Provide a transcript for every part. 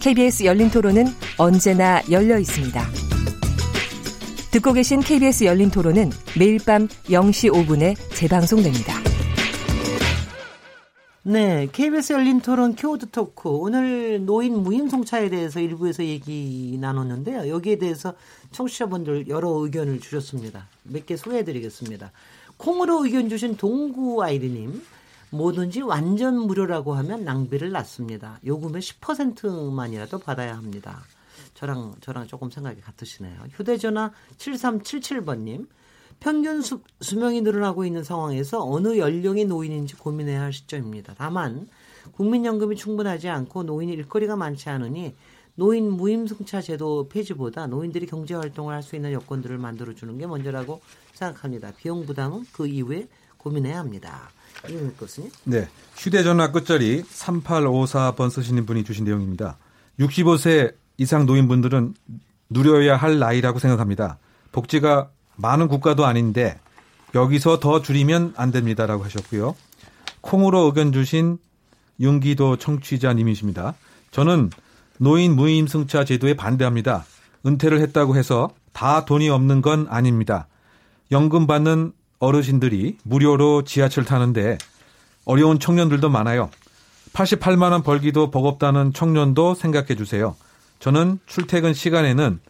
KBS 열린토론은 언제나 열려 있습니다. 듣고 계신 KBS 열린토론은 매일 밤 0시 5분에 재방송됩니다. 네, KBS 열린토론 키워드 토크. 오늘 노인 무임승차에 대해서 일부에서 얘기 나눴는데요. 여기에 대해서 청취자분들 여러 의견을 주셨습니다. 몇 개 소개해드리겠습니다. 콩으로 의견 주신 동구아이리님. 뭐든지 완전 무료라고 하면 낭비를 낳습니다. 요금의 10%만이라도 받아야 합니다. 저랑 조금 생각이 같으시네요. 휴대전화 7377번님. 평균 수명이 늘어나고 있는 상황에서 어느 연령의 노인인지 고민해야 할 시점입니다. 다만 국민연금이 충분하지 않고 노인 일거리가 많지 않으니 노인 무임승차 제도 폐지보다 노인들이 경제활동을 할 수 있는 여건들을 만들어주는 게 먼저라고 생각합니다. 비용 부담은 그 이후에 고민해야 합니다. 이윤혁 교수님. 네. 휴대전화 끝자리 3854번 쓰시는 분이 주신 내용입니다. 65세 이상 노인분들은 누려야 할 나이라고 생각합니다. 복지가 많은 국가도 아닌데 여기서 더 줄이면 안 됩니다라고 하셨고요. 콩으로 의견 주신 윤기도 청취자님이십니다. 저는 노인 무임승차 제도에 반대합니다. 은퇴를 했다고 해서 다 돈이 없는 건 아닙니다. 연금 받는 어르신들이 무료로 지하철 타는데 어려운 청년들도 많아요. 88만 원 벌기도 버겁다는 청년도 생각해 주세요. 저는 출퇴근 시간에는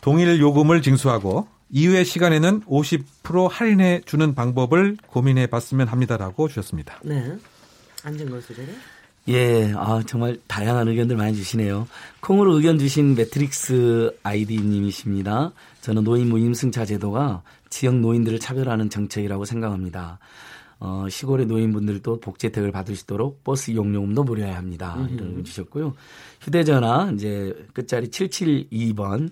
동일 요금을 징수하고 이후의 시간에는 50% 할인해 주는 방법을 고민해 봤으면 합니다라고 주셨습니다. 네, 안진걸 소장님. 예, 정말 다양한 의견들 많이 주시네요. 콩으로 의견 주신 매트릭스 아이디님이십니다. 저는 노인 무임승차 제도가 지역 노인들을 차별하는 정책이라고 생각합니다. 시골의 노인분들도 복지혜택을 받을 수 있도록 버스 이용료금도 무료해야 합니다. 이런 의견 주셨고요. 휴대전화 이제 끝자리 772번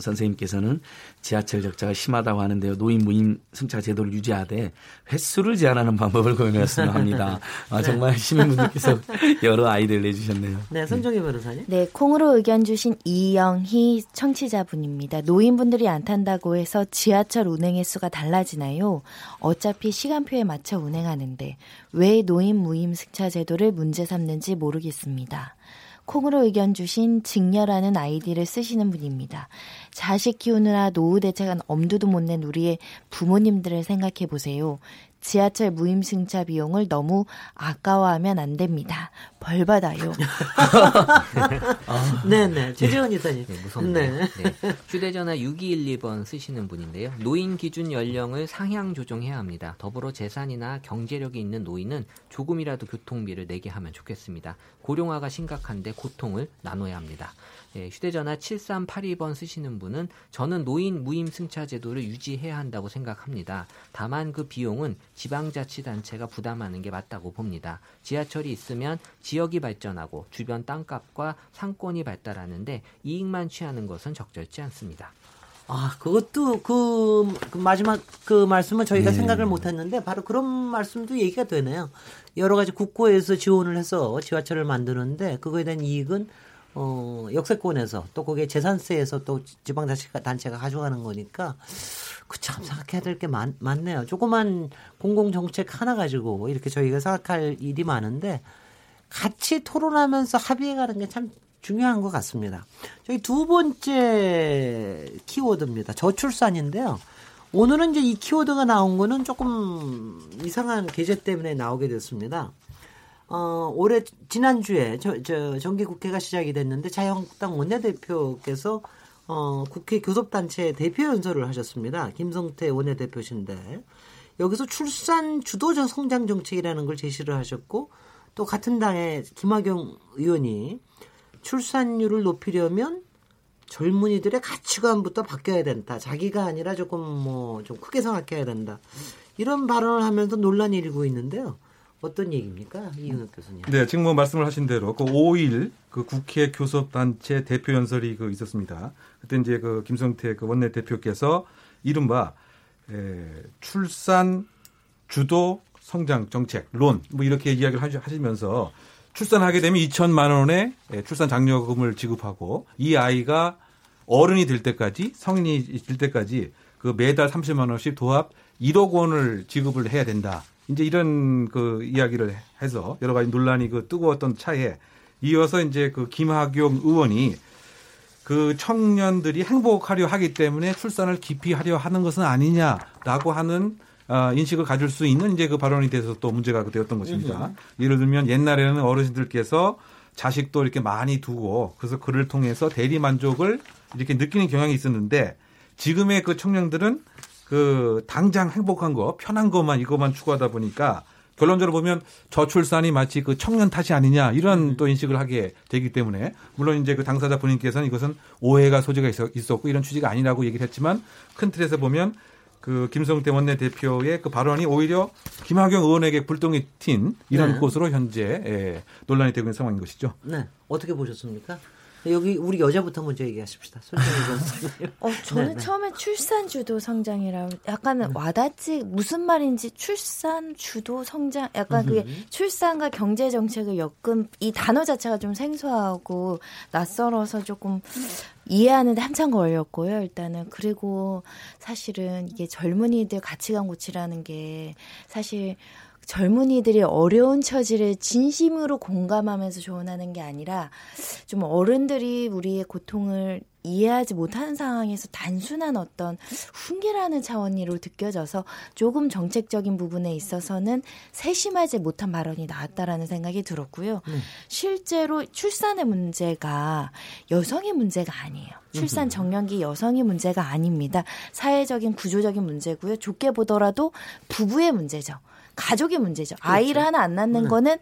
선생님께서는 지하철 적자가 심하다고 하는데요. 노인 무임 승차 제도를 유지하되 횟수를 제한하는 방법을 고민했으면 합니다. 네. 정말 시민분들께서 여러 아이디어를 내주셨네요. 네, 손정희 변호사님. 네, 콩으로 의견 주신 이영희 청취자분입니다. 노인분들이 안 탄다고 해서 지하철 운행 횟수가 달라지나요? 어차피 시간표에 맞춰 운행하는데 왜 노인 무임 승차 제도를 문제 삼는지 모르겠습니다. 콩으로 의견 주신 직녀라는 아이디를 쓰시는 분입니다. 자식 키우느라 노후 대책은 엄두도 못 낸 우리의 부모님들을 생각해 보세요. 지하철 무임승차 비용을 너무 아까워하면 안 됩니다. 벌 받아요. 네네. 최재원 이사님. 네, 무섭네요. 네. 휴대전화 6212번 쓰시는 분인데요. 노인 기준 연령을 상향 조정해야 합니다. 더불어 재산이나 경제력이 있는 노인은 조금이라도 교통비를 내게 하면 좋겠습니다. 고령화가 심각한데 고통을 나눠야 합니다. 네, 휴대전화 7382번 쓰시는 분은 저는 노인 무임승차 제도를 유지해야 한다고 생각합니다. 다만 그 비용은 지방자치단체가 부담하는 게 맞다고 봅니다. 지하철이 있으면 지역이 발전하고 주변 땅값과 상권이 발달하는데 이익만 취하는 것은 적절치 않습니다. 그것도 그 마지막 그 말씀은 저희가 생각을 못했는데 바로 그런 말씀도 얘기가 되네요. 여러 가지 국고에서 지원을 해서 지하철을 만드는데 그거에 대한 이익은 역세권에서 또 거기에 재산세에서 또 지방자치단체가 가져가는 거니까 그 참 생각해야 될 게 많네요. 조그만 공공정책 하나 가지고 이렇게 저희가 생각할 일이 많은데 같이 토론하면서 합의해가는 게 참 중요한 것 같습니다. 저희 두 번째 키워드입니다. 저출산인데요. 오늘은 이제 이 키워드가 나온 거는 조금 이상한 계제 때문에 나오게 됐습니다. 올해 지난주에 정기국회가 시작이 됐는데 자유한국당 원내대표께서 국회 교섭단체 대표 연설을 하셨습니다. 김성태 원내대표신데 여기서 출산 주도적 성장 정책이라는 걸 제시를 하셨고 또 같은 당의 김학용 의원이 출산율을 높이려면 젊은이들의 가치관부터 바뀌어야 된다. 자기가 아니라 조금 좀 크게 생각해야 된다. 이런 발언을 하면서 논란이 일고 있는데요. 어떤 얘기입니까? 이윤혁 교수님. 네, 지금 뭐 말씀을 하신 대로 그 5일 그 국회 교섭단체 대표 연설이 그 있었습니다. 그때 이제 그 김성태 그 원내대표께서 이른바 출산 주도 성장 정책 론 뭐 이렇게 이야기를 하시면서 출산하게 되면 2천만 원의 출산 장려금을 지급하고 이 아이가 어른이 될 때까지 성인이 될 때까지 그 매달 30만 원씩 도합 1억 원을 지급을 해야 된다. 이제 이런 그 이야기를 해서 여러 가지 논란이 그 뜨거웠던 차에 이어서 이제 그 김학용 의원이 그 청년들이 행복하려 하기 때문에 출산을 기피하려 하는 것은 아니냐라고 하는 인식을 가질 수 있는 이제 그 발언이 돼서 또 문제가 되었던 것입니다. 예를 들면 옛날에는 어르신들께서 자식도 이렇게 많이 두고 그래서 그를 통해서 대리 만족을 이렇게 느끼는 경향이 있었는데 지금의 그 청년들은 그 당장 행복한 거, 편한 것만 이것만 추구하다 보니까 결론적으로 보면 저출산이 마치 그 청년 탓이 아니냐 이런 또 인식을 하게 되기 때문에 물론 이제 그 당사자 본인께서는 이것은 오해가 소지가 있었고 이런 취지가 아니라고 얘기를 했지만 큰 틀에서 보면 그 김성태 원내대표의 그 발언이 오히려 김학영 의원에게 불똥이 튄 이런 곳으로 현재 논란이 되고 있는 상황인 것이죠. 네, 어떻게 보셨습니까? 여기 우리 여자부터 먼저 얘기하십시다. 저는 네, 네. 처음에 출산 주도 성장이라 약간 와닿지 무슨 말인지 출산 주도 성장 약간 그게 출산과 경제 정책을 엮은 이 단어 자체가 좀 생소하고 낯설어서 조금 이해하는데 한참 걸렸고요. 일단은 그리고 사실은 이게 젊은이들 가치관 고치라는 게 사실 젊은이들이 어려운 처지를 진심으로 공감하면서 조언하는 게 아니라 좀 어른들이 우리의 고통을 이해하지 못하는 상황에서 단순한 어떤 훈계라는 차원으로 느껴져서 조금 정책적인 부분에 있어서는 세심하지 못한 발언이 나왔다라는 생각이 들었고요. 실제로 출산의 문제가 여성의 문제가 아니에요. 출산 정년기 여성의 문제가 아닙니다. 사회적인 구조적인 문제고요. 좁게 보더라도 부부의 문제죠. 가족의 문제죠. 그렇죠. 아이를 하나 안 낳는 거는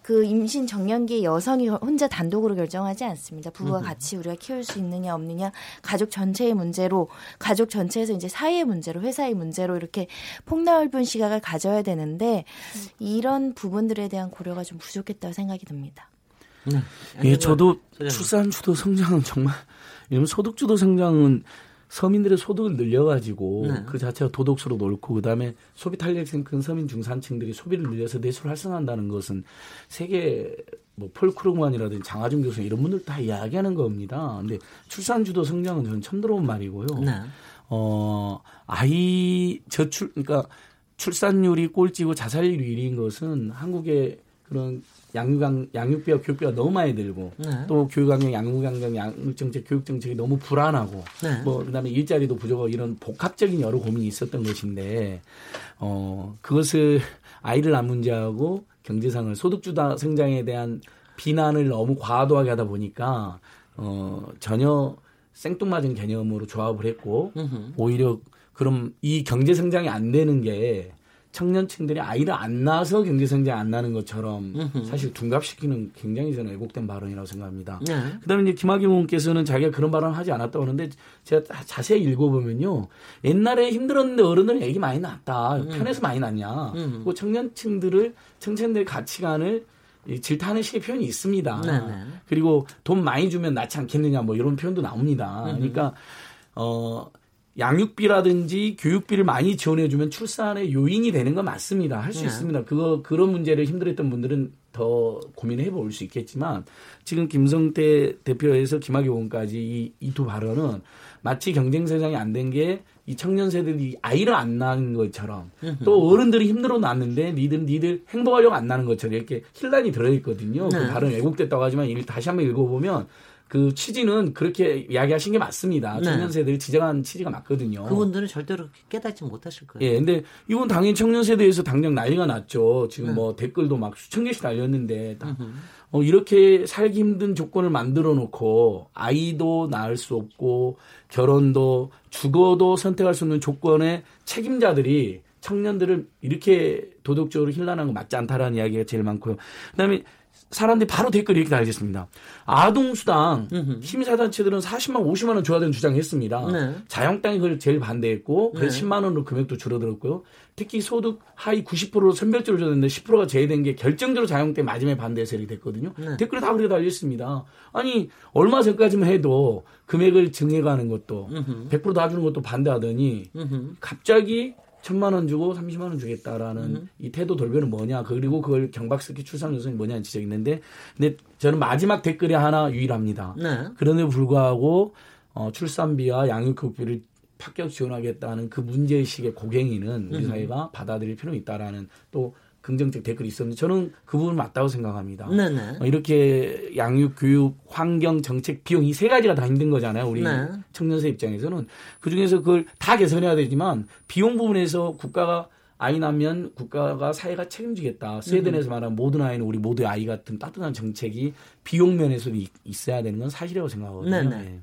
그 임신 정년기에 여성이 혼자 단독으로 결정하지 않습니다. 부부와 같이 우리가 키울 수 있느냐 없느냐 가족 전체의 문제로 가족 전체에서 이제 사회의 문제로 회사의 문제로 이렇게 폭넓은 시각을 가져야 되는데 이런 부분들에 대한 고려가 좀 부족했다고 생각이 듭니다. 예, 저도 출산 주도 성장은 정말 왜냐면 소득 주도 성장은 서민들의 소득을 늘려가지고 그 자체가 도덕수로 넓고 그다음에 소비 탄력성 큰 서민 중산층들이 소비를 늘려서 내수를 활성화한다는 것은 세계 뭐 폴크루만이라든지 장하준 교수 이런 분들 다 이야기하는 겁니다. 근데 출산주도 성장은 저는 처음 들어본 말이고요. 그러니까 출산율이 꼴찌고 자살률이 1위인 것은 한국의 그런 양육비와 교육비가 너무 많이 들고 또 교육환경, 양육환경, 양육정책, 교육정책이 너무 불안하고 뭐 그다음에 일자리도 부족하고 이런 복합적인 여러 고민이 있었던 것인데 그것을 아이를 낳은 문제하고 경제상을 소득주도 성장에 대한 비난을 너무 과도하게 하다 보니까 전혀 생뚱맞은 개념으로 조합을 했고 오히려 그럼 이 경제성장이 안 되는 게 청년층들이 아이를 안 낳아서 경제성장 안 나는 것처럼 사실 둔갑시키는 굉장히 저는 왜곡된 발언이라고 생각합니다. 그다음에 이제 김학용 의원께서는 자기가 그런 발언을 하지 않았다고 하는데 제가 자세히 읽어보면요. 옛날에 힘들었는데 어른들은 애기 많이 낳았다. 편해서 많이 낳냐. 그리고 청년들의 가치관을 질타하는 식의 표현이 있습니다. 그리고 돈 많이 주면 낳지 않겠느냐 뭐 이런 표현도 나옵니다. 그러니까 양육비라든지 교육비를 많이 지원해주면 출산의 요인이 되는 건 맞습니다. 할 수 있습니다. 그런 문제를 힘들었던 분들은 더 고민을 해볼 수 있겠지만 지금 김성태 대표에서 김학용 의원까지 이 두 발언은 마치 경쟁세상이 안 된 게 이 청년 세대들이 아이를 안 낳은 것처럼 또 어른들이 힘들어 낳는데 니들 행복하려고 안 낳는 것처럼 이렇게 힐난이 들어있거든요. 그 발언이 왜곡됐다고 하지만 다시 한번 읽어보면 그 취지는 그렇게 이야기하신 게 맞습니다. 청년세대를 지정한 취지가 맞거든요. 그분들은 절대로 깨닫지 못하실 거예요. 예, 근데 이건 당연히 청년세대에서 당장 난리가 났죠. 지금 뭐 댓글도 막 수천 개씩 달렸는데 이렇게 살기 힘든 조건을 만들어 놓고 아이도 낳을 수 없고 결혼도 죽어도 선택할 수 없는 조건의 책임자들이 청년들을 이렇게 도덕적으로 힐난한 거 맞지 않다라는 이야기가 제일 많고요. 그다음에 사람들이 바로 댓글 이렇게 달겠습니다. 아동수당 시민사단체들은 40만 50만 원 줘야 되는 주장을 했습니다. 네. 자영당이 그걸 제일 반대했고 그래서 네. 10만 원으로 금액도 줄어들었고요. 특히 소득 하위 90%로 선별적으로 줬는데 10%가 제외된 게 결정적으로 자영당 마지막에 반대해서 이렇게 됐거든요. 네. 댓글에 다 그렇게 달렸습니다. 아니 얼마 전까지만 해도 금액을 증액하는 것도 100% 다 주는 것도 반대하더니 갑자기 1,000만 원 주고 30만 원 주겠다라는 이 태도 돌변은 뭐냐, 그리고 그걸 경박스키 추상 요소는 뭐냐는 지적이 있는데, 근데 저는 마지막 댓글이 하나 유일합니다. 네. 그런데 불구하고 출산비와 양육교육비를 파격 지원하겠다는 그 문제의식의 고갱이는 우리 사회가 받아들일 필요가 있다라는 또 긍정적 댓글이 있었는데 저는 그 부분은 맞다고 생각합니다. 네네. 이렇게 양육, 교육, 환경, 정책, 비용 이 세 가지가 다 힘든 거잖아요. 우리 네. 청년세 입장에서는. 그중에서 그걸 다 개선해야 되지만 비용 부분에서 국가가 아이 낳으면 국가가 사회가 책임지겠다. 스웨덴에서 말하는 모든 아이는 우리 모두의 아이 같은 따뜻한 정책이 비용 면에서도 있어야 되는 건 사실이라고 생각하거든요. 네.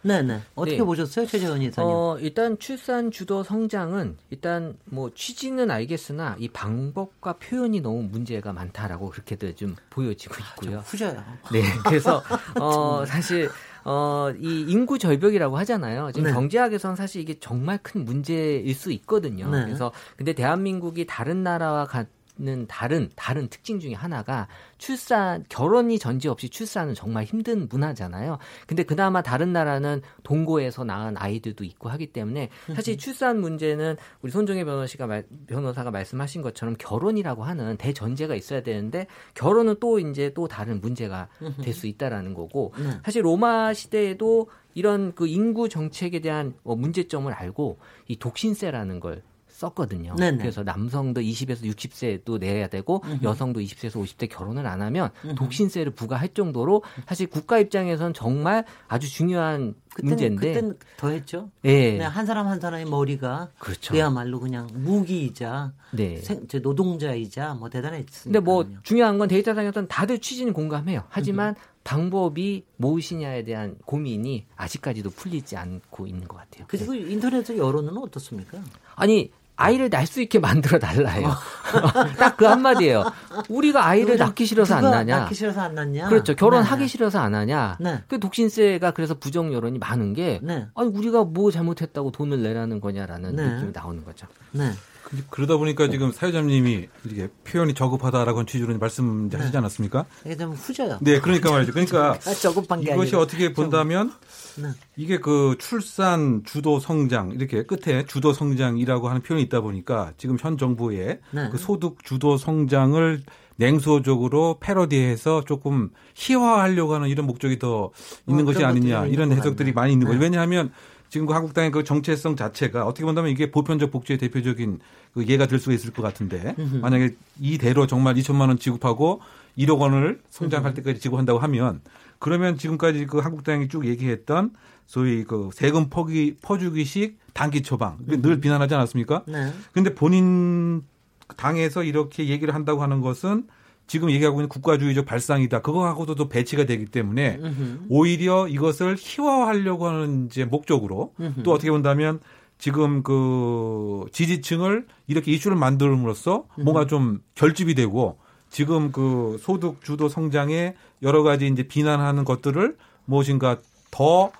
네네. 어떻게 네. 보셨어요, 최재원 이사님? 일단 출산 주도 성장은 일단 뭐 취지는 알겠으나 이 방법과 표현이 너무 문제가 많다라고 그렇게들 좀 보여지고 있고요. 후자야. 네. 그래서 사실 이 인구 절벽이라고 하잖아요. 지금 네. 경제학에서는 사실 이게 정말 큰 문제일 수 있거든요. 네. 그래서 근데 대한민국이 다른 나라와 는 다른 특징 중에 하나가 출산, 결혼이 전제 없이 출산은 정말 힘든 문화잖아요. 근데 그나마 다른 나라는 동거에서 낳은 아이들도 있고 하기 때문에 사실 출산 문제는 우리 손정혜 변호사가 말씀하신 것처럼 결혼이라고 하는 대전제가 있어야 되는데 결혼은 또 이제 또 다른 문제가 될 수 있다라는 거고 사실 로마 시대에도 이런 그 인구 정책에 대한 문제점을 알고 이 독신세라는 걸 썼거든요. 네네. 그래서 남성도 20에서 60세도 내야 되고 여성도 20세에서 50세 결혼을 안 하면 독신세를 부과할 정도로 사실 국가 입장에선 정말 아주 중요한 문제인데 그때는 더했죠. 네. 한 사람 한 사람의 머리가 그렇죠. 그야말로 그냥 무기이자 네. 노동자이자 뭐 대단했으니까요. 근데 뭐 중요한 건 데이터상에서는 다들 취지는 공감해요. 하지만 방법이 무엇이냐에 대한 고민이 아직까지도 풀리지 않고 있는 것 같아요. 그리고 네. 인터넷의 여론은 어떻습니까? 아니 아이를 낳을 수 있게 만들어 달라요. 딱 그 한마디예요. 우리가 아이를 낳기 싫어서 안 낳냐. 낳기 싫어서 안 낳냐. 그렇죠. 결혼하기 네. 싫어서 안 하냐. 네. 그 독신세가 그래서 부정 여론이 많은 게 네. 아니 우리가 뭐 잘못했다고 돈을 내라는 거냐라는 네. 느낌이 나오는 거죠. 네. 그러다 보니까 지금 사회자님이 이렇게 표현이 저급하다라고 취지로 말씀 하시지 않았습니까? 이게 좀 후져요. 네, 그러니까 말이죠. 그러니까 저급한 게 이것이 아니라. 어떻게 본다면 네. 이게 그 출산 주도 성장 이렇게 끝에 주도 성장이라고 하는 표현이 있다 보니까 지금 현 정부의 네. 그 소득 주도 성장을 냉소적으로 패러디해서 조금 희화하려고 하는 이런 목적이 더 있는 것이 아니냐 이런 해석들이 많이 있는 거예요. 네. 왜냐하면 지금 그 한국당의 그 정체성 자체가 어떻게 본다면 이게 보편적 복지의 대표적인 그 예가 될 수가 있을 것 같은데 만약에 이대로 정말 2천만 원 지급하고 1억 원을 성장할 때까지 지급한다고 하면 그러면 지금까지 그 한국당이 쭉 얘기했던 소위 그 세금 퍼주기식 단기 처방 늘 비난하지 않았습니까? 그런데 네. 본인 당에서 이렇게 얘기를 한다고 하는 것은 지금 얘기하고 있는 국가주의적 발상이다. 그거하고도 또 배치가 되기 때문에 오히려 이것을 희화화하려고 하는 이제 목적으로 또 어떻게 본다면 지금 그 지지층을 이렇게 이슈를 만들음으로써 뭔가 좀 결집이 되고 지금 그 소득 주도 성장에 여러 가지 이제 비난하는 것들을 무엇인가 더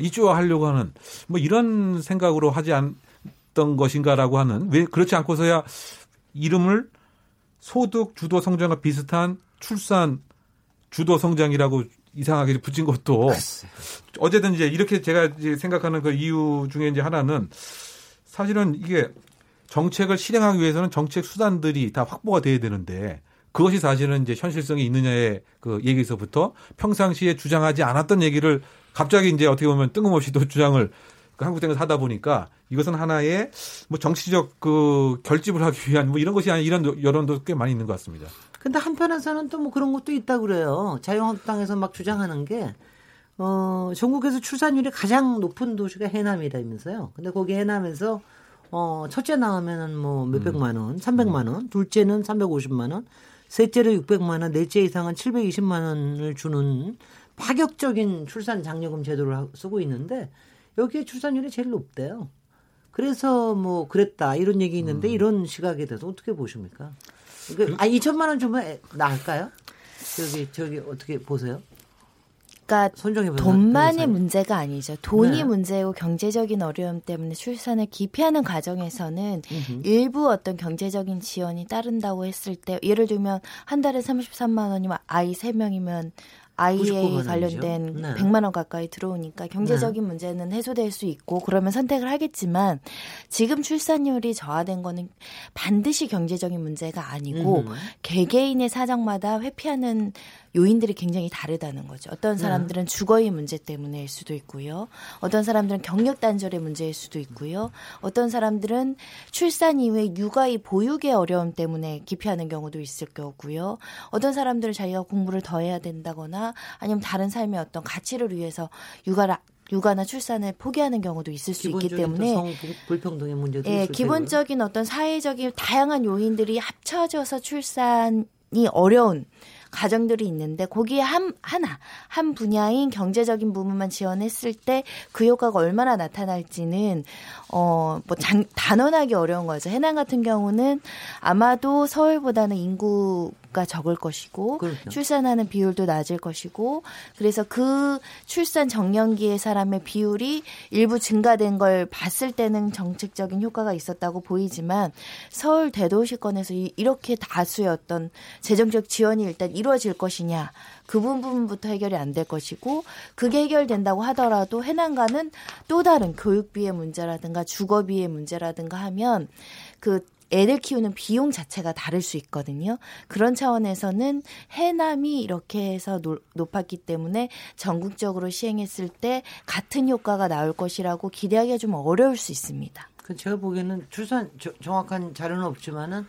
이슈화하려고 하는 뭐 이런 생각으로 하지 않던 것인가라고 하는 왜 그렇지 않고서야 이름을 소득 주도 성장과 비슷한 출산 주도 성장이라고 이상하게 붙인 것도 어쨌든 이제 이렇게 제가 이제 생각하는 그 이유 중에 이제 하나는 사실은 이게 정책을 실행하기 위해서는 정책 수단들이 다 확보가 돼야 되는데 그것이 사실은 이제 현실성이 있느냐의 그 얘기에서부터 평상시에 주장하지 않았던 얘기를 갑자기 이제 어떻게 보면 뜬금없이 또 주장을 한국당에서 하다 보니까 이것은 하나의 뭐 정치적 그 결집을 하기 위한 뭐 이런 것이 아닌 이런 여론도 꽤 많이 있는 것 같습니다. 그런데 한편에서는 또 뭐 그런 것도 있다고 그래요. 자유한국당에서 막 주장하는 게 전국에서 출산율이 가장 높은 도시가 해남이라면서요. 근데 거기 해남에서 첫째 나오면은 뭐 몇백만 원, 300만 원, 둘째는 350만 원, 셋째로 600만 원, 넷째 이상은 720만 원을 주는 파격적인 출산 장려금 제도를 쓰고 있는데 여기에 출산율이 제일 높대요. 그래서 뭐 그랬다 이런 얘기 있는데 이런 시각에 대해서 어떻게 보십니까? 그러니까 2천만 원 주면 나을까요? 저기 어떻게 보세요? 그러니까 돈만의 문제가 아니죠. 돈이 네. 문제고 경제적인 어려움 때문에 출산을 기피하는 과정에서는 일부 어떤 경제적인 지원이 따른다고 했을 때 예를 들면 한 달에 33만 원이면 아이 3명이면 아이에 관련된 네. 100만 원 가까이 들어오니까 경제적인 네. 문제는 해소될 수 있고 그러면 선택을 하겠지만 지금 출산율이 저하된 거는 반드시 경제적인 문제가 아니고 개개인의 사정마다 회피하는 요인들이 굉장히 다르다는 거죠. 어떤 사람들은 주거의 문제 때문일 수도 있고요. 어떤 사람들은 경력 단절의 문제일 수도 있고요. 어떤 사람들은 출산 이후에 육아의 보육의 어려움 때문에 기피하는 경우도 있을 거고요. 어떤 사람들은 자기가 공부를 더 해야 된다거나 아니면 다른 삶의 어떤 가치를 위해서 육아나 출산을 포기하는 경우도 있을 수 있기 때문에 성 불평등의 문제도 예, 있을 기본적인 때문에. 어떤 사회적인 다양한 요인들이 합쳐져서 출산이 어려운 가정들이 있는데 거기에 한 분야인 경제적인 부분만 지원했을 때 그 효과가 얼마나 나타날지는 단언하기 어려운 거죠. 해남 같은 경우는 아마도 서울보다는 인구가 적을 것이고 그렇죠. 출산하는 비율도 낮을 것이고 그래서 그 출산 정년기의 사람의 비율이 일부 증가된 걸 봤을 때는 정책적인 효과가 있었다고 보이지만 서울 대도시권에서 이렇게 다수의 어떤 재정적 지원이 일단 이루어질 것이냐 그 부분부터 해결이 안 될 것이고 그게 해결된다고 하더라도 해남과는 또 다른 교육비의 문제라든가 주거비의 문제라든가 하면 그 애들 키우는 비용 자체가 다를 수 있거든요. 그런 차원에서는 해남이 이렇게 해서 높았기 때문에 전국적으로 시행했을 때 같은 효과가 나올 것이라고 기대하기가 좀 어려울 수 있습니다. 제가 보기에는 출산 정확한 자료는 없지만은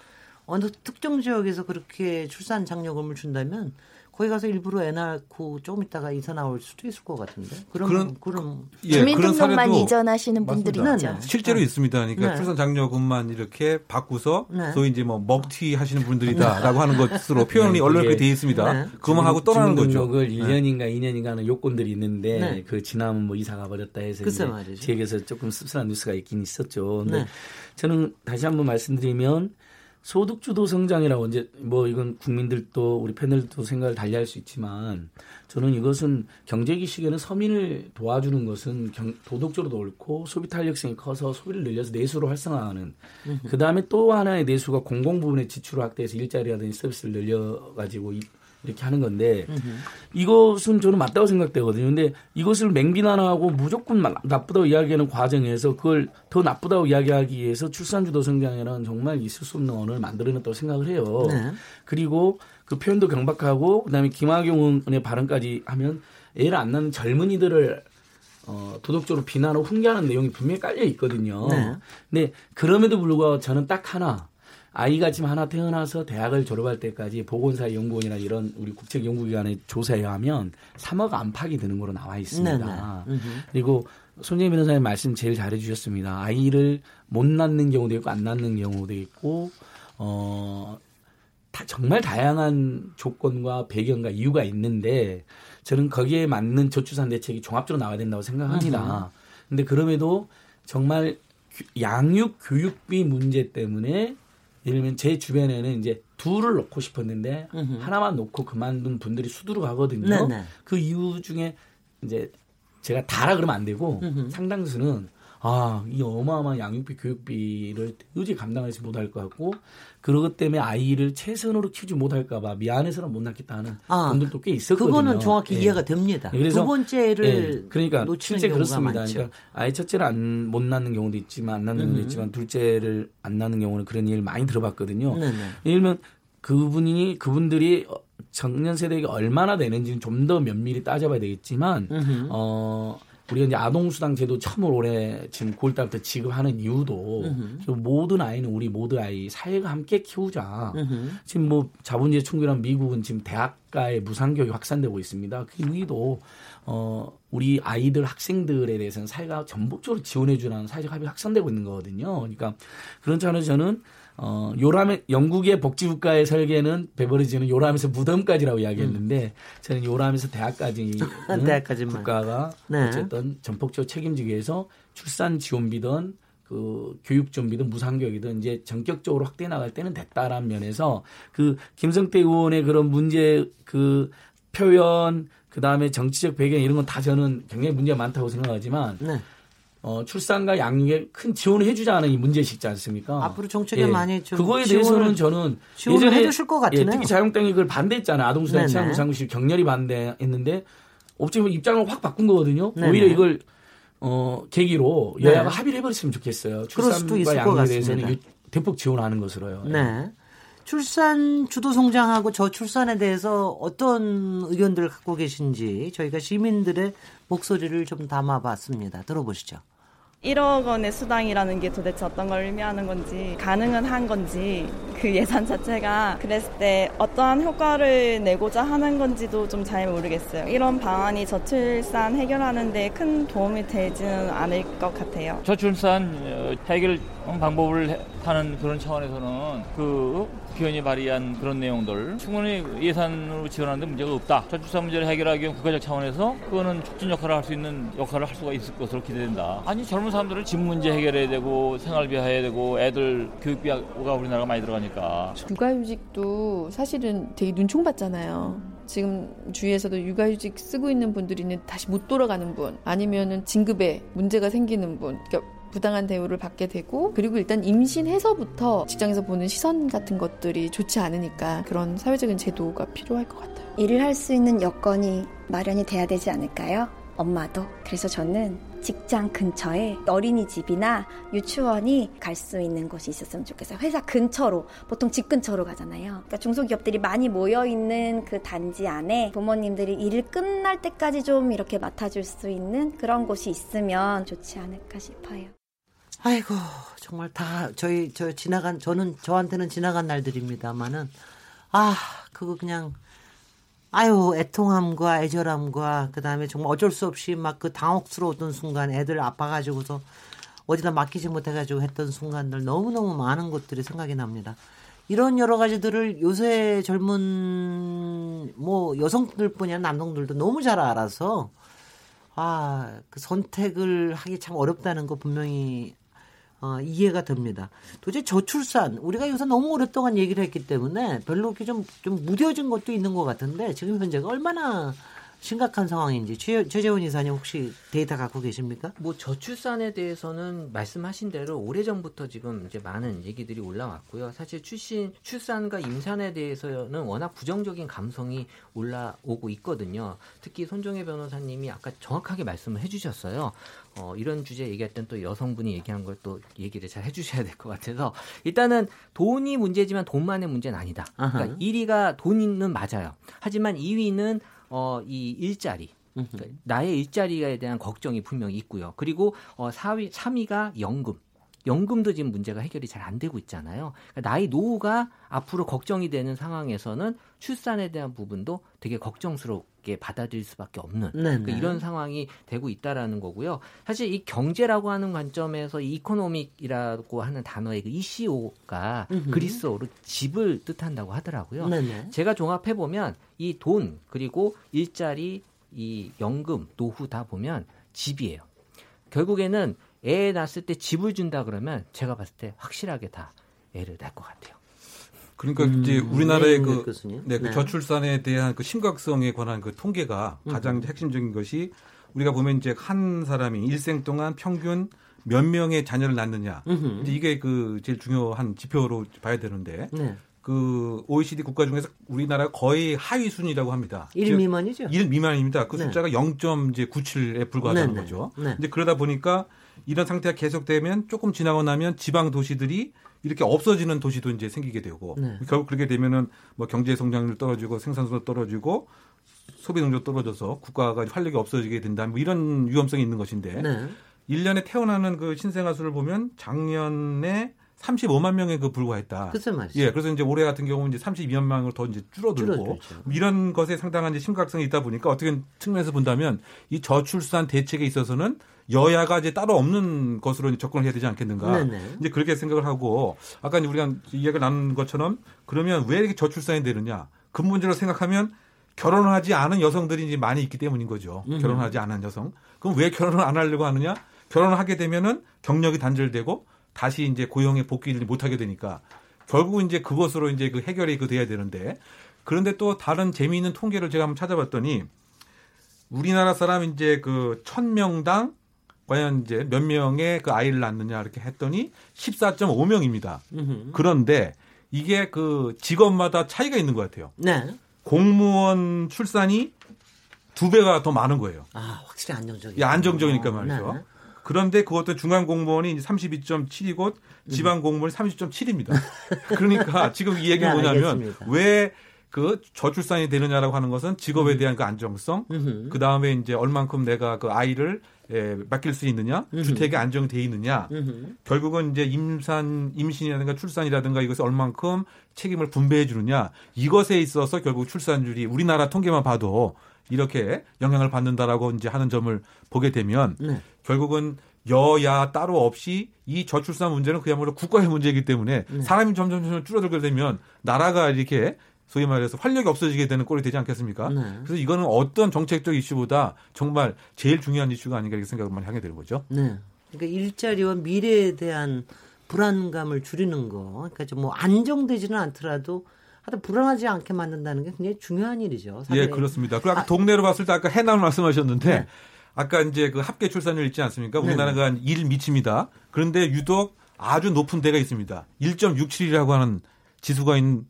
어느 특정 지역에서 그렇게 출산 장려금을 준다면 거기 가서 일부러 애 낳고 조금 있다가 이사 나올 수도 있을 것 같은데 그런 예, 주민등록만 이전하시는 분들이 있죠. 실제로 있습니다. 그러니까 네. 출산 장려금만 이렇게 바꾸서 네. 소위 이제 뭐 먹튀 하시는 분들이다라고 하는 것으로 표현이 네, 언론에 그렇게 되어 있습니다. 네. 그만 하고 떠나는 거죠. 주민등록을 1년인가 2년인가 하는 요건들이 있는데 네. 그 지나면 뭐 이사 가버렸다 해서 지역에서 조금 씁쓸한 뉴스가 있긴 있었죠. 근데 네. 저는 다시 한번 말씀드리면. 소득주도 성장이라고 이제 뭐 이건 국민들도 우리 패널도 생각을 달리 할 수 있지만 저는 이것은 경제기 시기에는 서민을 도와주는 것은 도덕적으로도 옳고 소비 탄력성이 커서 소비를 늘려서 내수로 활성화하는 그다음에 또 하나의 내수가 공공 부분의 지출을 확대해서 일자리라든지 서비스를 늘려가지고 이렇게 하는 건데 이것은 저는 맞다고 생각되거든요. 그런데 이것을 맹비난하고 무조건 나쁘다고 이야기하는 과정에서 그걸 더 나쁘다고 이야기하기 위해서 출산주도 성장이라는 정말 있을 수 없는 언어를 만들어냈다고 생각을 해요. 네. 그리고 그 표현도 경박하고 그다음에 김학용 의원의 발언까지 하면 애를 안 낳는 젊은이들을 도덕적으로 비난하고 훈계하는 내용이 분명히 깔려 있거든요. 네. 근데 그럼에도 불구하고 저는 딱 하나. 아이가 지금 하나 태어나서 대학을 졸업할 때까지 보건사 연구원이나 이런 우리 국책연구기관에 조사해야 하면 3억 안팎이 드는 거로 나와 있습니다. 그리고 손재희 변호사님 말씀 제일 잘해 주셨습니다. 아이를 못 낳는 경우도 있고 안 낳는 경우도 있고 정말 다양한 조건과 배경과 이유가 있는데 저는 거기에 맞는 저출산 대책이 종합적으로 나와야 된다고 생각합니다. 그런데 그럼에도 정말 양육 교육비 문제 때문에 예를 들면 제 주변에는 이제 둘을 놓고 싶었는데 하나만 놓고 그만둔 분들이 수두룩 하거든요. 네네. 그 이유 중에 이제 제가 다라 그러면 안 되고 상당수는 이 어마어마한 양육비 교육비를 도저히 감당하지 못할 것 같고 그것 때문에 아이를 최선으로 키우지 못할까 봐 미안해서는 못 낳겠다 하는 분들도 꽤 있었거든요. 그거는 정확히 이해가 됩니다. 그래서, 두 번째를 그러니까 놓치는 실제 경우가 그렇습니다. 많죠. 그러니까 아예 첫째를 못 낳는 경우도 있지만 안 낳는 경우도 있지만 둘째를 안 낳는 경우는 그런 얘기를 많이 들어봤거든요. 네네. 예를 들면 그분들이 청년 세대에게 얼마나 되는지는 좀 더 면밀히 따져봐야 되겠지만 우리가 이제 아동수당 제도 처음으로 올해 지금 9월달부터 지급하는 이유도 모든 아이는 우리 모두 아이 사회가 함께 키우자. 지금 뭐 자본주의 충격이란 미국은 지금 대학가의 무상교육이 확산되고 있습니다. 그 이유도 우리 아이들 학생들에 대해서는 사회가 전복적으로 지원해주라는 사회적 합의가 확산되고 있는 거거든요. 그러니까 그런 차원에서 저는 영국의 복지국가의 설계는 베버리지는 요람에서 무덤까지라고 이야기했는데 저는 요람에서 대학까지는 국가가 네. 어쨌든 전폭적으로 책임지기 위해서 출산 지원비든 그 교육 준비든 무상교육이든 이제 전격적으로 확대해 나갈 때는 됐다라는 면에서 그 김성태 의원의 그런 문제 그 표현 그다음에 정치적 배경 이런 건 다 저는 굉장히 문제가 많다고 생각하지만 네. 출산과 양육에 큰 지원을 해주지 않은 이 문제식지 않습니까? 앞으로 정책에 예. 많이 좀 그거에 대해서는 저는 예전에 해주실 것 같아요. 예, 특히 자유한국당이 그걸 반대했잖아요. 아동수당 치안 무상교실 격렬히 반대했는데 어찌 보면 입장을 확 바꾼 거거든요. 네네. 오히려 이걸 계기로 여야가 네. 합의를 해버렸으면 좋겠어요. 출산과 양육에 대해서는 대폭 지원하는 것으로요. 네. 예. 출산 주도 성장하고 저출산에 대해서 어떤 의견들을 갖고 계신지 저희가 시민들의 목소리를 좀 담아봤습니다. 들어보시죠. 1억 원의 수당이라는 게 도대체 어떤 걸 의미하는 건지 가능은 한 건지 그 예산 자체가 그랬을 때 어떠한 효과를 내고자 하는 건지도 좀 잘 모르겠어요. 이런 방안이 저출산 해결하는 데 큰 도움이 되지는 않을 것 같아요. 저출산 해결 방법을 하는 그런 차원에서는 그 기원이 발의한 그런 내용들 충분히 예산으로 지원하는데 문제가 없다. 저출산 문제를 해결하기 위한 국가적 차원에서 그거는 촉진 역할을 할 수 있는 역할을 할 수가 있을 것으로 기대된다. 아니 젊은 사람들은 집 문제 해결해야 되고 생활비 해야 되고 애들 교육비가 우리나라가 많이 들어가니까. 육아휴직도 사실은 되게 눈총받잖아요. 지금 주위에서도 육아휴직 쓰고 있는 분들이 다시 못 돌아가는 분 아니면은 진급에 문제가 생기는 분. 그러니까 부당한 대우를 받게 되고 그리고 일단 임신해서부터 직장에서 보는 시선 같은 것들이 좋지 않으니까 그런 사회적인 제도가 필요할 것 같아요. 일을 할 수 있는 여건이 마련이 돼야 되지 않을까요? 엄마도. 그래서 저는 직장 근처에 어린이집이나 유치원이 갈 수 있는 곳이 있었으면 좋겠어요. 회사 근처로, 보통 집 근처로 가잖아요. 그러니까 중소기업들이 많이 모여있는 그 단지 안에 부모님들이 일을 끝날 때까지 좀 이렇게 맡아줄 수 있는 그런 곳이 있으면 좋지 않을까 싶어요. 아이고 정말 다 저한테는 지나간 날들입니다만은 그거 그냥 애통함과 애절함과 그 다음에 정말 어쩔 수 없이 막 그 당혹스러웠던 순간 애들 아파가지고서 어디다 맡기지 못해가지고 했던 순간들 너무너무 많은 것들이 생각이 납니다. 이런 여러 가지들을 요새 젊은 여성들뿐이 아니라 남성들도 너무 잘 알아서 그 선택을 하기 참 어렵다는 거 분명히 이해가 됩니다. 도대체 저출산 우리가 요새 너무 오랫동안 얘기를 했기 때문에 별로 좀 무뎌진 것도 있는 것 같은데 지금 현재가 얼마나 심각한 상황인지 최재훈 이사님 혹시 데이터 갖고 계십니까? 저출산에 대해서는 말씀하신 대로 오래전부터 지금 이제 많은 얘기들이 올라왔고요. 사실 출산과 임산에 대해서는 워낙 부정적인 감성이 올라오고 있거든요. 특히 손정혜 변호사님이 아까 정확하게 말씀을 해주셨어요. 이런 주제 얘기했던 또 여성분이 얘기한 걸 또 얘기를 잘 해주셔야 될 것 같아서 일단은 돈이 문제지만 돈만의 문제는 아니다. 그러니까 1위가 돈은 맞아요. 하지만 2위는 이 일자리, 그러니까 나의 일자리에 대한 걱정이 분명히 있고요. 그리고 3위가 연금. 연금도 지금 문제가 해결이 잘 안 되고 있잖아요. 그러니까 나이 노후가 앞으로 걱정이 되는 상황에서는 출산에 대한 부분도 되게 걱정스럽게 받아들일 수밖에 없는 그러니까 이런 상황이 되고 있다라는 거고요. 사실 이 경제라고 하는 관점에서 이 이코노믹이라고 하는 단어의 그 ECO가 그리스어로 집을 뜻한다고 하더라고요. 네네. 제가 종합해보면 이 돈 그리고 일자리, 이 연금, 노후 다 보면 집이에요. 결국에는 애 낳았을 때 집을 준다 그러면 제가 봤을 때 확실하게 다 애를 낳을 것 같아요. 그러니까 이제 우리나라의 그 저출산에 대한 그 심각성에 관한 그 통계가 가장 핵심적인 것이 우리가 보면 이제 한 사람이 일생 동안 평균 몇 명의 자녀를 낳느냐. 이게 그 제일 중요한 지표로 봐야 되는데 그 OECD 국가 중에서 우리나라가 거의 하위 순위라고 합니다. 1 미만이죠. 1 미만입니다. 그 숫자가 0.97에 불과하다는 거죠. 이제 그러다 보니까 이런 상태가 계속되면 조금 지나고 나면 지방 도시들이 이렇게 없어지는 도시도 이제 생기게 되고 결국 그렇게 되면은 경제 성장률 떨어지고 생산성도 떨어지고 소비 능력 떨어져서 국가가 활력이 없어지게 된다. 이런 위험성이 있는 것인데 1년에 태어나는 그 신생아 수를 보면 작년에 35만 명에 불과했다. 그래서 말이죠. 예, 그래서 이제 올해 같은 경우는 이제 32만 명으로 더 이제 줄어들고 이런 것에 상당한 이제 심각성이 있다 보니까 어떻게 측면에서 본다면 이 저출산 대책에 있어서는 여야가 이제 따로 없는 것으로 이제 접근을 해야 되지 않겠는가. 이제 그렇게 생각을 하고 아까 이제 우리가 이야기를 나눈 것처럼 그러면 왜 이렇게 저출산이 되느냐. 근본적으로 생각하면 결혼하지 않은 여성들이 이제 많이 있기 때문인 거죠. 결혼하지 않은 여성. 그럼 왜 결혼을 안 하려고 하느냐. 결혼을 하게 되면은 경력이 단절되고 다시 이제 고용에 복귀를 못하게 되니까 결국은 이제 그것으로 이제 그 해결이 그 돼야 되는데, 그런데 또 다른 재미있는 통계를 제가 한번 찾아봤더니 우리나라 사람 이제 그 1,000명당 과연 이제 몇 명의 그 아이를 낳느냐 이렇게 했더니 14.5명입니다. 그런데 이게 그 직업마다 차이가 있는 것 같아요. 네. 공무원 출산이 2배가 더 많은 거예요. 아, 확실히 안정적이에요. 예, 안정적이니까 말이죠. 네. 그런데 그것도 중간 공무원이 32.7이고 지방 공무원이 30.7입니다. 그러니까 지금 이 얘기는 뭐냐면 왜 그 저출산이 되느냐라고 하는 것은 직업에 대한 그 안정성, 그 다음에 이제 얼만큼 내가 그 아이를 맡길 수 있느냐, 주택에 안정돼 있느냐, 결국은 이제 임신이라든가 출산이라든가 이것에 얼만큼 책임을 분배해 주느냐, 이것에 있어서 결국 출산율이 우리나라 통계만 봐도 이렇게 영향을 받는다라고 이제 하는 점을 보게 되면 네. 결국은 여야 따로 없이 이 저출산 문제는 그야말로 국가의 문제이기 때문에 네. 사람이 점점 줄어들게 되면 나라가 이렇게 소위 말해서 활력이 없어지게 되는 꼴이 되지 않겠습니까? 네. 그래서 이거는 어떤 정책적 이슈보다 정말 제일 중요한 이슈가 아닌가 이렇게 생각을 많이 하게 되는 거죠. 네. 그러니까 일자리와 미래에 대한 불안감을 줄이는 거, 그러니까 좀 뭐 안정되지는 않더라도 하여튼 불안하지 않게 만든다는 게 굉장히 중요한 일이죠. 예, 그렇습니다. 그리고 아까 동네로 봤을 때 아까 해남 말씀하셨는데 네. 아까 이제 그 합계 출산율 있지 않습니까? 우리나라가 네. 1 미칩니다. 그런데 유독 아주 높은 데가 있습니다. 1.67이라고 하는 지수가 있는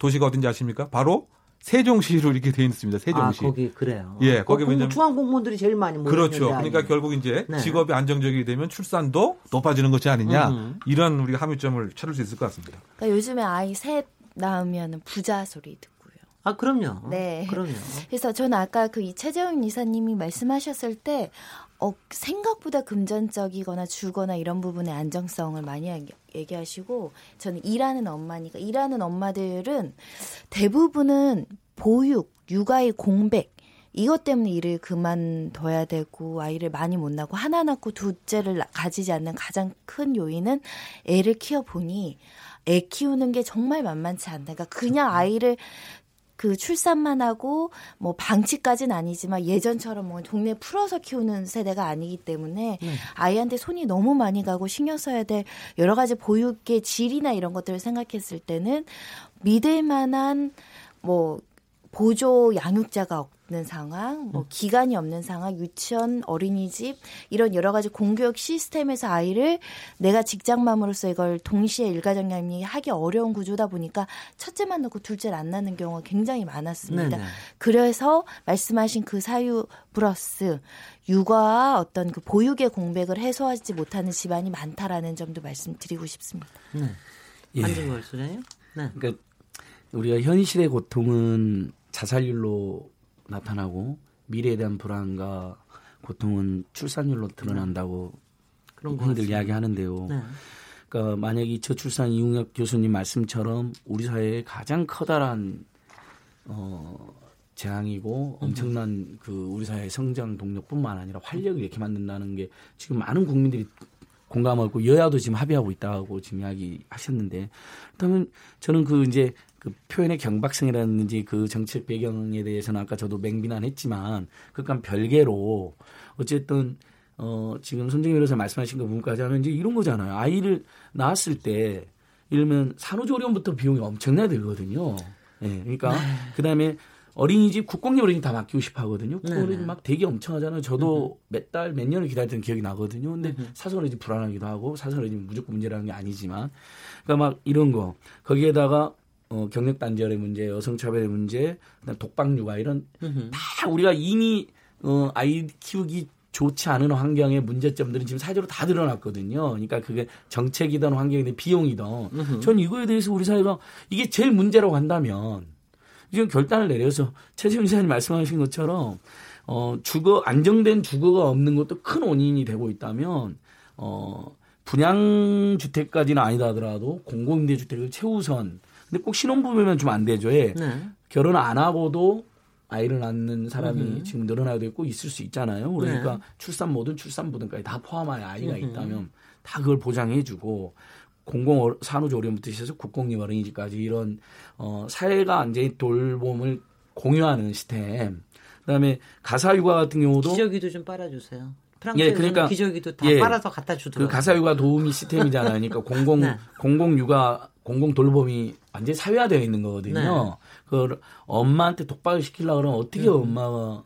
도시가 어딘지 아십니까? 바로 세종시로 이렇게 돼 있습니다. 세종시. 아, 거기 그래요. 예, 거기 왜냐면 중앙 공무원들이 제일 많이 모이는 그렇죠. 그러니까 아니에요. 결국 이제 네. 직업이 안정적이 되면 출산도 높아지는 것이 아니냐 이런 우리가 함유점을 찾을 수 있을 것 같습니다. 그러니까 요즘에 아이 셋 나오면 부자 소리 듣고요. 아, 그럼요. 네. 그럼요. 그래서 저는 아까 그 최재훈 이사님이 말씀하셨을 때 생각보다 금전적이거나 주거나 이런 부분의 안정성을 많이 얘기하시고, 저는 일하는 엄마니까 일하는 엄마들은 대부분은 보육, 육아의 공백 이것 때문에 일을 그만둬야 되고 아이를 많이 못 낳고 하나 낳고 둘째를 가지지 않는 가장 큰 요인은 애를 키워보니 애 키우는 게 정말 만만치 않다. 그러니까 그냥 아이를 그 출산만 하고 뭐 방치까지는 아니지만 예전처럼 뭐 동네 풀어서 키우는 세대가 아니기 때문에 아이한테 손이 너무 많이 가고 신경 써야 될 여러 가지 보육의 질이나 이런 것들을 생각했을 때는 믿을 만한 뭐 보조 양육자가 없는 상황, 뭐 기간이 없는 상황, 유치원, 어린이집 이런 여러 가지 공교육 시스템에서 아이를 내가 직장맘으로서 이걸 동시에 일가정량이 하기 어려운 구조다 보니까 첫째만 놓고 둘째를 안 낳는 경우가 굉장히 많았습니다. 네네. 그래서 말씀하신 그 사유 플러스 육아와 어떤 그 보육의 공백을 해소하지 못하는 집안이 많다라는 점도 말씀드리고 싶습니다. 네, 완전 월수네요. 네. 그러니까 우리가 현실의 고통은 자살률로 나타나고 미래에 대한 불안과 고통은 출산율로 드러난다고 그런 분들 이야기하는데요. 네. 그러니까 만약 이 저출산 이윤혁 교수님 말씀처럼 우리 사회의 가장 커다란 재앙이고 엄청난 그 우리 사회의 성장 동력뿐만 아니라 활력을 이렇게 만든다는 게 지금 많은 국민들이 공감하고 여야도 지금 합의하고 있다고 지금 이야기하셨는데, 그다음에 저는 그 이제 그 표현의 경박성이라든지 그 정책 배경에 대해서는 아까 저도 맹비난했지만 그간 별개로 어쨌든 지금 손정희 변호사 말씀하신 거 부분까지 하면 이제 이런 거잖아요. 아이를 낳았을 때 예를 들면 산후조리원부터 비용이 엄청나게 들거든요. 네, 그러니까 그다음에 어린이집 국공립 어린이집 다 맡기고 싶어 하거든요. 국공립 막 대기 엄청 하잖아요. 저도 몇 달, 몇 년을 기다렸던 기억이 나거든요. 근데 사설 어린이집 불안하기도 하고 사설 어린이집 무조건 문제라는 게 아니지만, 그러니까 막 이런 거 거기에다가 경력 단절의 문제, 여성 차별의 문제, 그다음 독박 육아 이런 다 우리가 이미 아이 키우기 좋지 않은 환경의 문제점들은 지금 사회적으로 다 드러났거든요. 그러니까 그게 정책이든 환경이든 비용이든 전 이거에 대해서 우리 사회가 이게 제일 문제라고 한다면 지금 결단을 내려서 최재훈 이사님 말씀하신 것처럼 안정된 주거가 없는 것도 큰 원인이 되고 있다면 분양주택까지는 아니다 하더라도 공공임대주택을 최우선, 근데 꼭 신혼부부면 좀 안 되죠. 네. 결혼 안 하고도 아이를 낳는 사람이 지금 늘어나고 있고 있을 수 있잖아요. 그러니까 네. 출산 뭐든 출산부든까지 다 포함하여 아이가 있다면 다 그걸 보장해주고 공공 산후조리원부터 시작해서 국공립 어린이집까지 이런 사회가 완전히 돌봄을 공유하는 시스템. 그다음에 가사육아 같은 경우도 기저귀도 좀 빨아주세요. 프랑스에서는 예, 그러니까, 비정규도 다 예, 빨아서 갖다 주더라고요. 그 가사육아 도우미 시스템이잖아요. 그러니까 네. 공공육아, 공공돌봄이 완전히 사회화되어 있는 거거든요. 네. 그걸 엄마한테 독박을 시키려고 그러면 어떻게 엄마가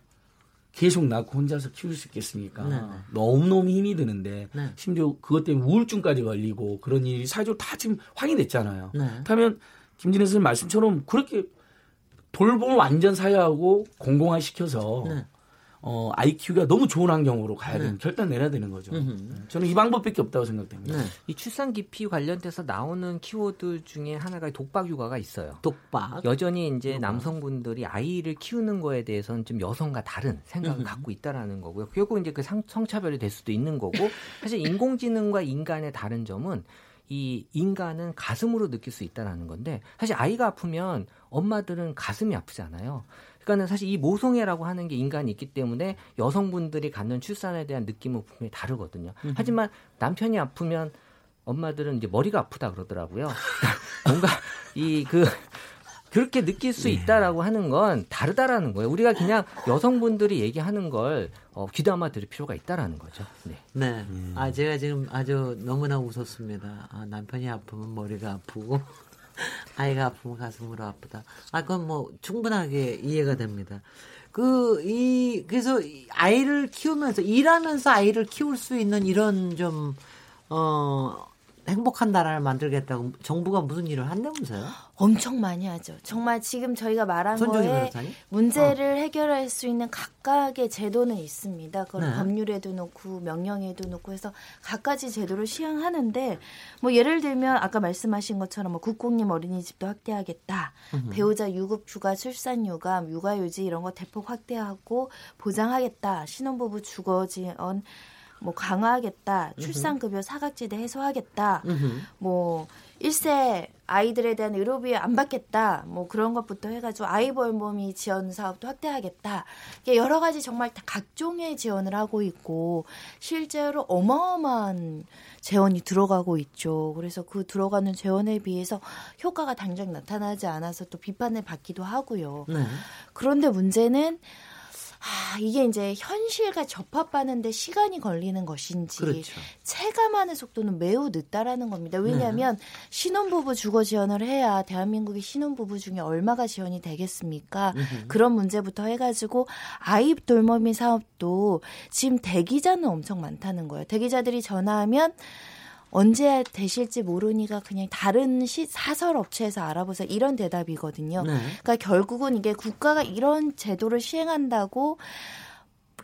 계속 낳고 혼자서 키울 수 있겠습니까? 네. 너무너무 힘이 드는데 네. 심지어 그것 때문에 우울증까지 걸리고 그런 일이 사회적으로 다 지금 확인됐잖아요. 네. 그렇다면 김진애 선생님 말씀처럼 그렇게 돌봄을 완전 사회화하고 공공화시켜서 네. 아이 키우기가 너무 좋은 환경으로 가야 되는 결단 내려야 되는 거죠. 저는 이 방법밖에 없다고 생각됩니다. 네. 이 출산 기피 관련돼서 나오는 키워드 중에 하나가 독박 육아가 있어요. 독박. 여전히 이제 남성분들이 아이를 키우는 거에 대해서는 좀 여성과 다른 생각을 갖고 있다라는 거고요. 결국 이제 그 성차별이 될 수도 있는 거고 사실 인공지능과 인간의 다른 점은 이 인간은 가슴으로 느낄 수 있다라는 건데 사실 아이가 아프면 엄마들은 가슴이 아프잖아요. 그러니까 사실 이 모성애라고 하는 게 인간이 있기 때문에 여성분들이 갖는 출산에 대한 느낌은 분명히 다르거든요. 하지만 남편이 아프면 엄마들은 이제 머리가 아프다 그러더라고요. 뭔가 그렇게 느낄 수 있다라고 하는 건 다르다라는 거예요. 우리가 그냥 여성분들이 얘기하는 걸 귀담아 들을 필요가 있다라는 거죠. 네. 네. 아 제가 지금 아주 너무나 웃었습니다. 아, 남편이 아프면 머리가 아프고 아이가 아프면 가슴으로 아프다. 아 그건 뭐 충분하게 이해가 됩니다. 그래서 아이를 키우면서 일하면서 아이를 키울 수 있는 이런 좀 행복한 나라를 만들겠다고 정부가 무슨 일을 한다면서요? 엄청 많이 하죠. 정말 지금 저희가 말한 거에 변호사님? 문제를 해결할 수 있는 각각의 제도는 있습니다. 그걸 네. 법률에도 놓고 명령에도 놓고 해서 각가지 제도를 시행하는데 뭐 예를 들면 아까 말씀하신 것처럼 뭐 국공립 어린이집도 확대하겠다. 배우자 유급 휴가, 출산 휴가, 육아 유지 이런 거 대폭 확대하고 보장하겠다. 신혼부부 주거 지원 뭐 강화하겠다, 출산급여 사각지대 해소하겠다, 뭐 1세 아이들에 대한 의료비 안 받겠다, 뭐 그런 것부터 해가지고 아이벌보험이 지원 사업도 확대하겠다. 여러 가지 정말 각종의 지원을 하고 있고 실제로 어마어마한 재원이 들어가고 있죠. 그래서 그 들어가는 재원에 비해서 효과가 당장 나타나지 않아서 또 비판을 받기도 하고요. 네. 그런데 문제는 이게 이제 현실과 접합하는데 시간이 걸리는 것인지 그렇죠. 체감하는 속도는 매우 늦다라는 겁니다. 왜냐하면 신혼부부 주거 지원을 해야 대한민국의 신혼부부 중에 얼마가 지원이 되겠습니까? 그런 문제부터 해가지고 아이 돌보미 사업도 지금 대기자는 엄청 많다는 거예요. 대기자들이 전화하면 언제 되실지 모르니까 그냥 다른 사설 업체에서 알아보세요. 이런 대답이거든요. 네. 그러니까 결국은 이게 국가가 이런 제도를 시행한다고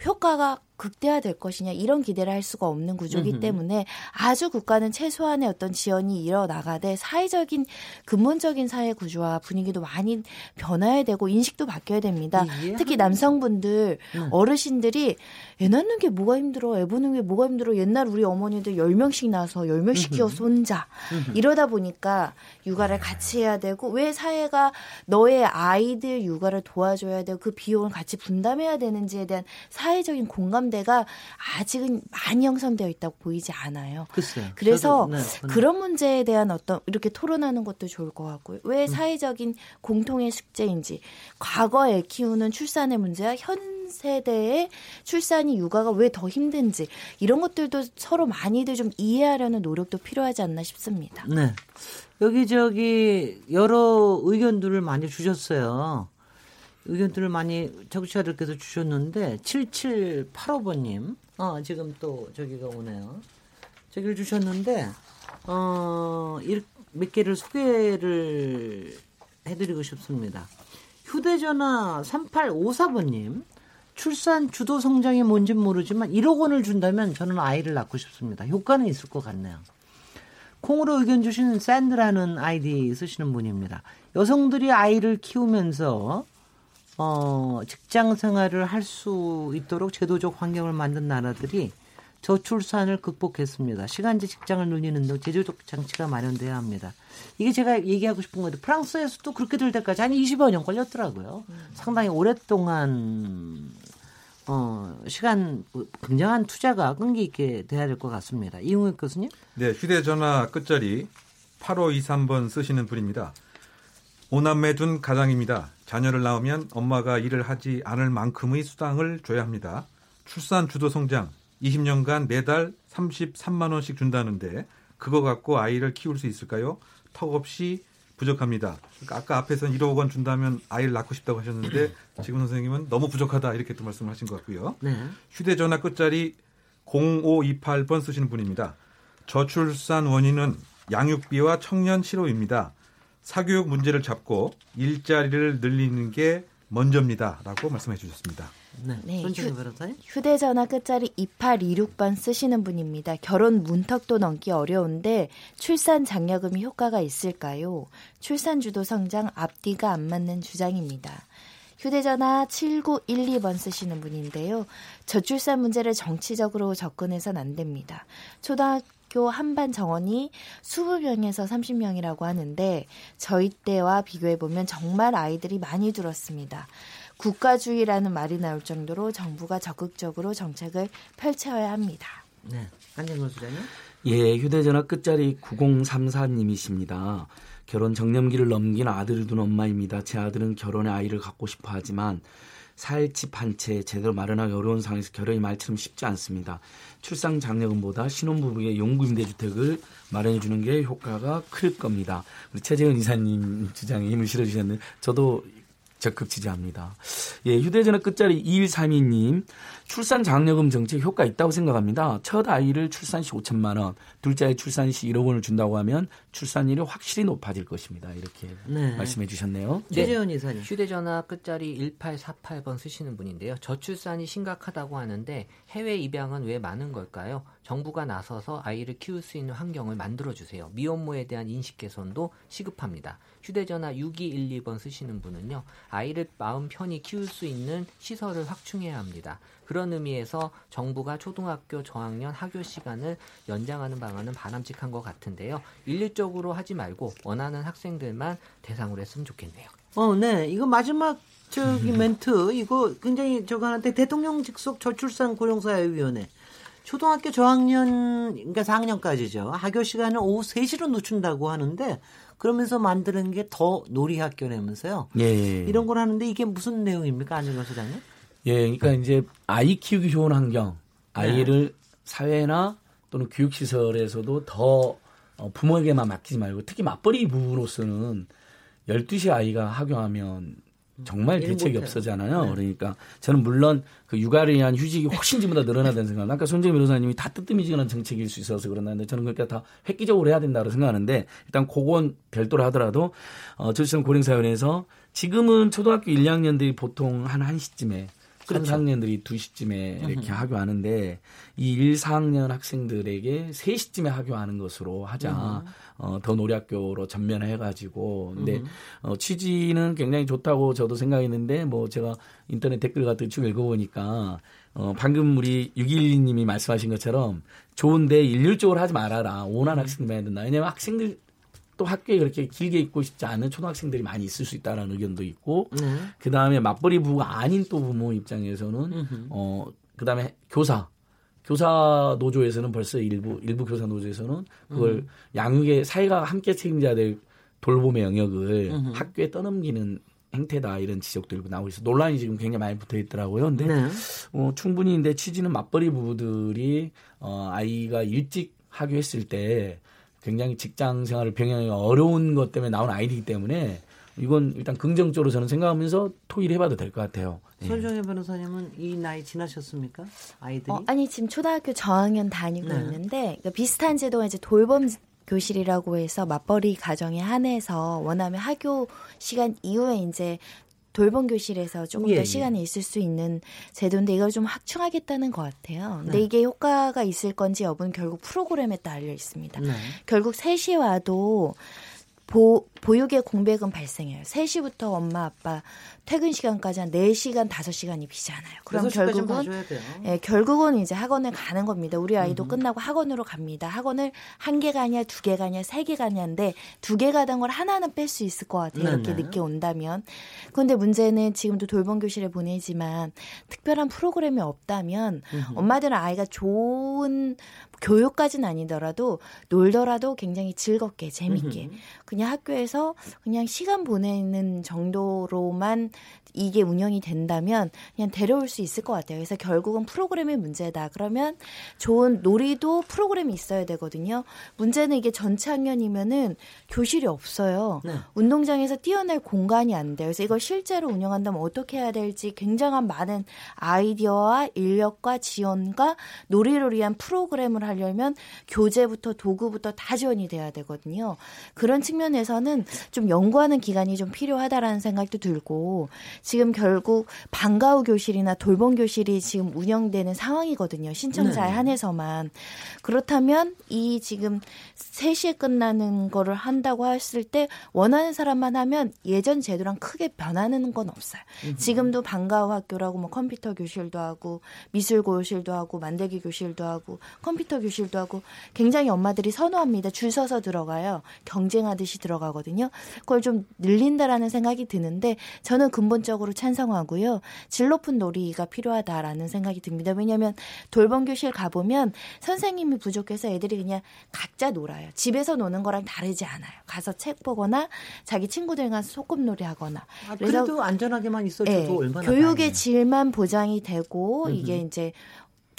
효과가 극대화될 것이냐 이런 기대를 할 수가 없는 구조이기 때문에 아주 국가는 최소한의 어떤 지원이 일어나가되 사회적인 근본적인 사회 구조와 분위기도 많이 변화해야 되고 인식도 바뀌어야 됩니다. 예. 특히 남성분들 어르신들이 애 낳는 게 뭐가 힘들어 애 보는 게 뭐가 힘들어 옛날 우리 어머니들 10명씩 낳아서 10명씩 키워서 혼자 이러다 보니까 육아를 같이 해야 되고 왜 사회가 너의 아이들 육아를 도와줘야 되고 그 비용을 같이 분담해야 되는지에 대한 사회적인 공감 대가 아직은 많이 형성되어 있다고 보이지 않아요. 글쎄요. 그래서 저도, 네, 그런 문제에 대한 어떤 이렇게 토론하는 것도 좋을 것 같고요. 왜 사회적인 공통의 숙제인지 과거에 키우는 출산의 문제와 현 세대의 출산이 육아가 왜 더 힘든지 이런 것들도 서로 많이들 좀 이해하려는 노력도 필요하지 않나 싶습니다. 네. 여기저기 여러 의견들을 많이 주셨어요. 의견들을 많이 청취자들께서 주셨는데 7785번님 지금 또 저기가 오네요. 저기를 주셨는데 몇 개를 소개를 해드리고 싶습니다. 휴대전화 3854번님 출산 주도 성장이 뭔진 모르지만 1억 원을 준다면 저는 아이를 낳고 싶습니다. 효과는 있을 것 같네요. 콩으로 의견 주시는 샌드라는 아이디 쓰시는 분입니다. 여성들이 아이를 키우면서 직장 생활을 할 수 있도록 제도적 환경을 만든 나라들이 저출산을 극복했습니다. 시간제 직장을 늘리는 등 제도적 장치가 마련돼야 합니다. 이게 제가 얘기하고 싶은 건데 프랑스에서도 그렇게 될 때까지 한 20여 년 걸렸더라고요. 상당히 오랫동안 시간 굉장한 투자가 끈기 있게 돼야 될 것 같습니다. 이용혁 교수님? 네, 휴대전화 끝자리 8523번 쓰시는 분입니다. 5남매 둔 가장입니다. 자녀를 낳으면 엄마가 일을 하지 않을 만큼의 수당을 줘야 합니다. 출산 주도 성장, 20년간 매달 33만 원씩 준다는데 그거 갖고 아이를 키울 수 있을까요? 턱없이 부족합니다. 그러니까 아까 앞에서는 1억 원 준다면 아이를 낳고 싶다고 하셨는데 지금 선생님은 너무 부족하다 이렇게 또 말씀을 하신 것 같고요. 네. 휴대전화 끝자리 0528번 쓰시는 분입니다. 저출산 원인은 양육비와 청년 실업입니다. 사교육 문제를 잡고 일자리를 늘리는 게 먼저입니다. 라고 말씀해 주셨습니다. 네, 휴대전화 끝자리 2826번 쓰시는 분입니다. 결혼 문턱도 넘기 어려운데 출산 장려금이 효과가 있을까요? 출산주도 성장 앞뒤가 안 맞는 주장입니다. 휴대전화 7912번 쓰시는 분인데요. 저출산 문제를 정치적으로 접근해서는 안 됩니다. 초등학교 한반 정원이 수십 명에서 30명이라고 하는데 저희 때와 비교해보면 정말 아이들이 많이 줄었습니다. 국가주의라는 말이 나올 정도로 정부가 적극적으로 정책을 펼쳐야 합니다. 네, 안정호 수장님. 예, 휴대전화 끝자리 9034님이십니다. 결혼 정년기를 넘긴 아들을 둔 엄마입니다. 제 아들은 결혼에 아이를 갖고 싶어 하지만 살 집 한 채 제대로 마련하기 어려운 상황에서 결혼이 말처럼 쉽지 않습니다. 출산 장려금보다 신혼부부의 용구 임대주택을 마련해 주는 게 효과가 클 겁니다. 우리 최재현 이사님 주장에 힘을 실어주셨는데 저도 적극 지지합니다. 예, 휴대전화 끝자리 2132님. 출산 장려금 정책 효과 있다고 생각합니다. 첫 아이를 출산시 5천만 원, 둘째 아이 출산시 1억 원을 준다고 하면 출산율이 확실히 높아질 것입니다. 이렇게 네. 말씀해 주셨네요. 최재현 이사님. 휴대전화 끝자리 1848번 쓰시는 분인데요. 저출산이 심각하다고 하는데 해외 입양은 왜 많은 걸까요? 정부가 나서서 아이를 키울 수 있는 환경을 만들어주세요. 미혼모에 대한 인식 개선도 시급합니다. 휴대전화 6212번 쓰시는 분은요. 아이를 마음 편히 키울 수 있는 시설을 확충해야 합니다. 그런 의미에서 정부가 초등학교 저학년 학교 시간을 연장하는 방안은 바람직한 것 같은데요. 일률적으로 하지 말고 원하는 학생들만 대상으로 했으면 좋겠네요. 네. 이거 마지막 저기 멘트 이거 굉장히 저거 하는데 대통령 직속 저출산 고령사회위원회. 초등학교 저학년, 그러니까 4학년까지죠. 학교 시간을 오후 3시로 늦춘다고 하는데 그러면서 만드는 게 더 놀이학교라면서요. 예. 이런 걸 하는데 이게 무슨 내용입니까, 안정환 소장님? 예, 그러니까 이제 아이 키우기 좋은 환경, 아이를 네. 사회나 또는 교육시설에서도 더 부모에게만 맡기지 말고 특히 맞벌이 부부로서는 12시 아이가 학교하면 정말 대책이 없어잖아요. 네. 그러니까 저는 물론 그 육아를 위한 휴직이 훨씬 지금보다 늘어나다는 생각. 아까 손재희 변호사님이 다 뜨뜨미지근한 정책일 수 있어서 그런다는데 저는 그러니까 다 획기적으로 해야 된다고 생각하는데 일단 그건 별도로 하더라도 저출산 고령사회에서 지금은 초등학교 1, 2학년들이 보통 한 1시쯤에 그렇죠. 3, 4학년들이 2시쯤에 이렇게 하교하는데 이 1, 4학년 학생들에게 3시쯤에 하교하는 것으로 하자. 더 놀이학교로 전면화해가지고. 근데 취지는 굉장히 좋다고 저도 생각했는데 뭐 제가 인터넷 댓글 같은 거 쭉 읽어보니까 방금 우리 612님이 말씀하신 것처럼 좋은데 일률적으로 하지 말아라. 원하는 학생들만 해야 된다. 왜냐하면 학생들 또 학교에 그렇게 길게 있고 싶지 않은 초등학생들이 많이 있을 수 있다는 의견도 있고 그다음에 맞벌이 부부가 아닌 또 부모 입장에서는 그다음에 교사 노조에서는 벌써 일부 교사 노조에서는 그걸 양육의 사회가 함께 책임져야 될 돌봄의 영역을 학교에 떠넘기는 행태다 이런 지적도 일부 나오고 있어. 논란이 지금 굉장히 많이 붙어 있더라고요. 근데 네. 충분히 근데 취지는 맞벌이 부부들이 아이가 일찍 학교했을 때 굉장히 직장 생활을 병행하기 어려운 것 때문에 나온 아이디이기 때문에 이건 일단 긍정적으로 저는 생각하면서 토의해봐도 될 것 같아요. 설정혜 변호사님은 이 나이 지나셨습니까? 아이들이? 아니 지금 초등학교 저학년 다니고 네. 있는데 그러니까 비슷한 제도가 이제 돌봄 교실이라고 해서 맞벌이 가정에 한해서 원하면 학교 시간 이후에 이제 돌봄 교실에서 조금 더 시간이 있을 수 있는 제도인데 이걸 좀 확충하겠다는 것 같아요. 근데 이게 효과가 있을 건지 여부는 결국 프로그램에 달려 있습니다. 네. 결국 3시에 와도 보육의 공백은 발생해요. 3시부터 엄마 아빠 퇴근 시간까지 한 4시간, 5시간이 비잖아요. 그럼 결국은 이제 학원을 가는 겁니다. 우리 아이도 끝나고 학원으로 갑니다. 학원을 한 개 가냐, 두 개 가냐, 세 개 가냐인데 두 개 가던 걸 하나는 뺄 수 있을 것 같아요. 이렇게 늦게 온다면. 그런데 문제는 지금도 돌봄 교실에 보내지만 특별한 프로그램이 없다면 엄마들은 아이가 좋은 교육까지는 아니더라도 놀더라도 굉장히 즐겁게, 재밌게 그냥 학교에서 집에서 그냥 시간 보내는 정도로만 이게 운영이 된다면 그냥 데려올 수 있을 것 같아요. 그래서 결국은 프로그램의 문제다. 그러면 좋은 놀이도 프로그램이 있어야 되거든요. 문제는 이게 전체 학년이면은 교실이 없어요. 네. 운동장에서 뛰어낼 공간이 안 돼요. 그래서 이걸 실제로 운영한다면 어떻게 해야 될지 굉장한 많은 아이디어와 인력과 지원과 놀이를 위한 프로그램을 하려면 교재부터 도구부터 다 지원이 돼야 되거든요. 그런 측면에서는 좀 연구하는 기간이 좀 필요하다라는 생각도 들고, 지금 결국 방과후 교실이나 돌봄 교실이 지금 운영되는 상황이거든요. 신청자에 한해서만. 그렇다면 이 지금 3시에 끝나는 거를 한다고 했을 때 원하는 사람만 하면 예전 제도랑 크게 변하는 건 없어요. 지금도 방과후 학교라고 뭐 컴퓨터 교실도 하고 미술 교실도 하고 만들기 교실도 하고 컴퓨터 교실도 하고 굉장히 엄마들이 선호합니다. 줄 서서 들어가요. 경쟁하듯이 들어가거든요. 그걸 좀 늘린다라는 생각이 드는데 저는 근본적으로 찬성하고요. 질 높은 놀이가 필요하다라는 생각이 듭니다. 왜냐하면 돌봄 교실 가보면 선생님이 부족해서 애들이 그냥 각자 놀아요. 집에서 노는 거랑 다르지 않아요. 가서 책 보거나 자기 친구들과 소꿉놀이 하거나. 아, 그래도 안전하게만 있어줘도 네, 얼마나 교육의 많이. 질만 보장이 되고 이게 이제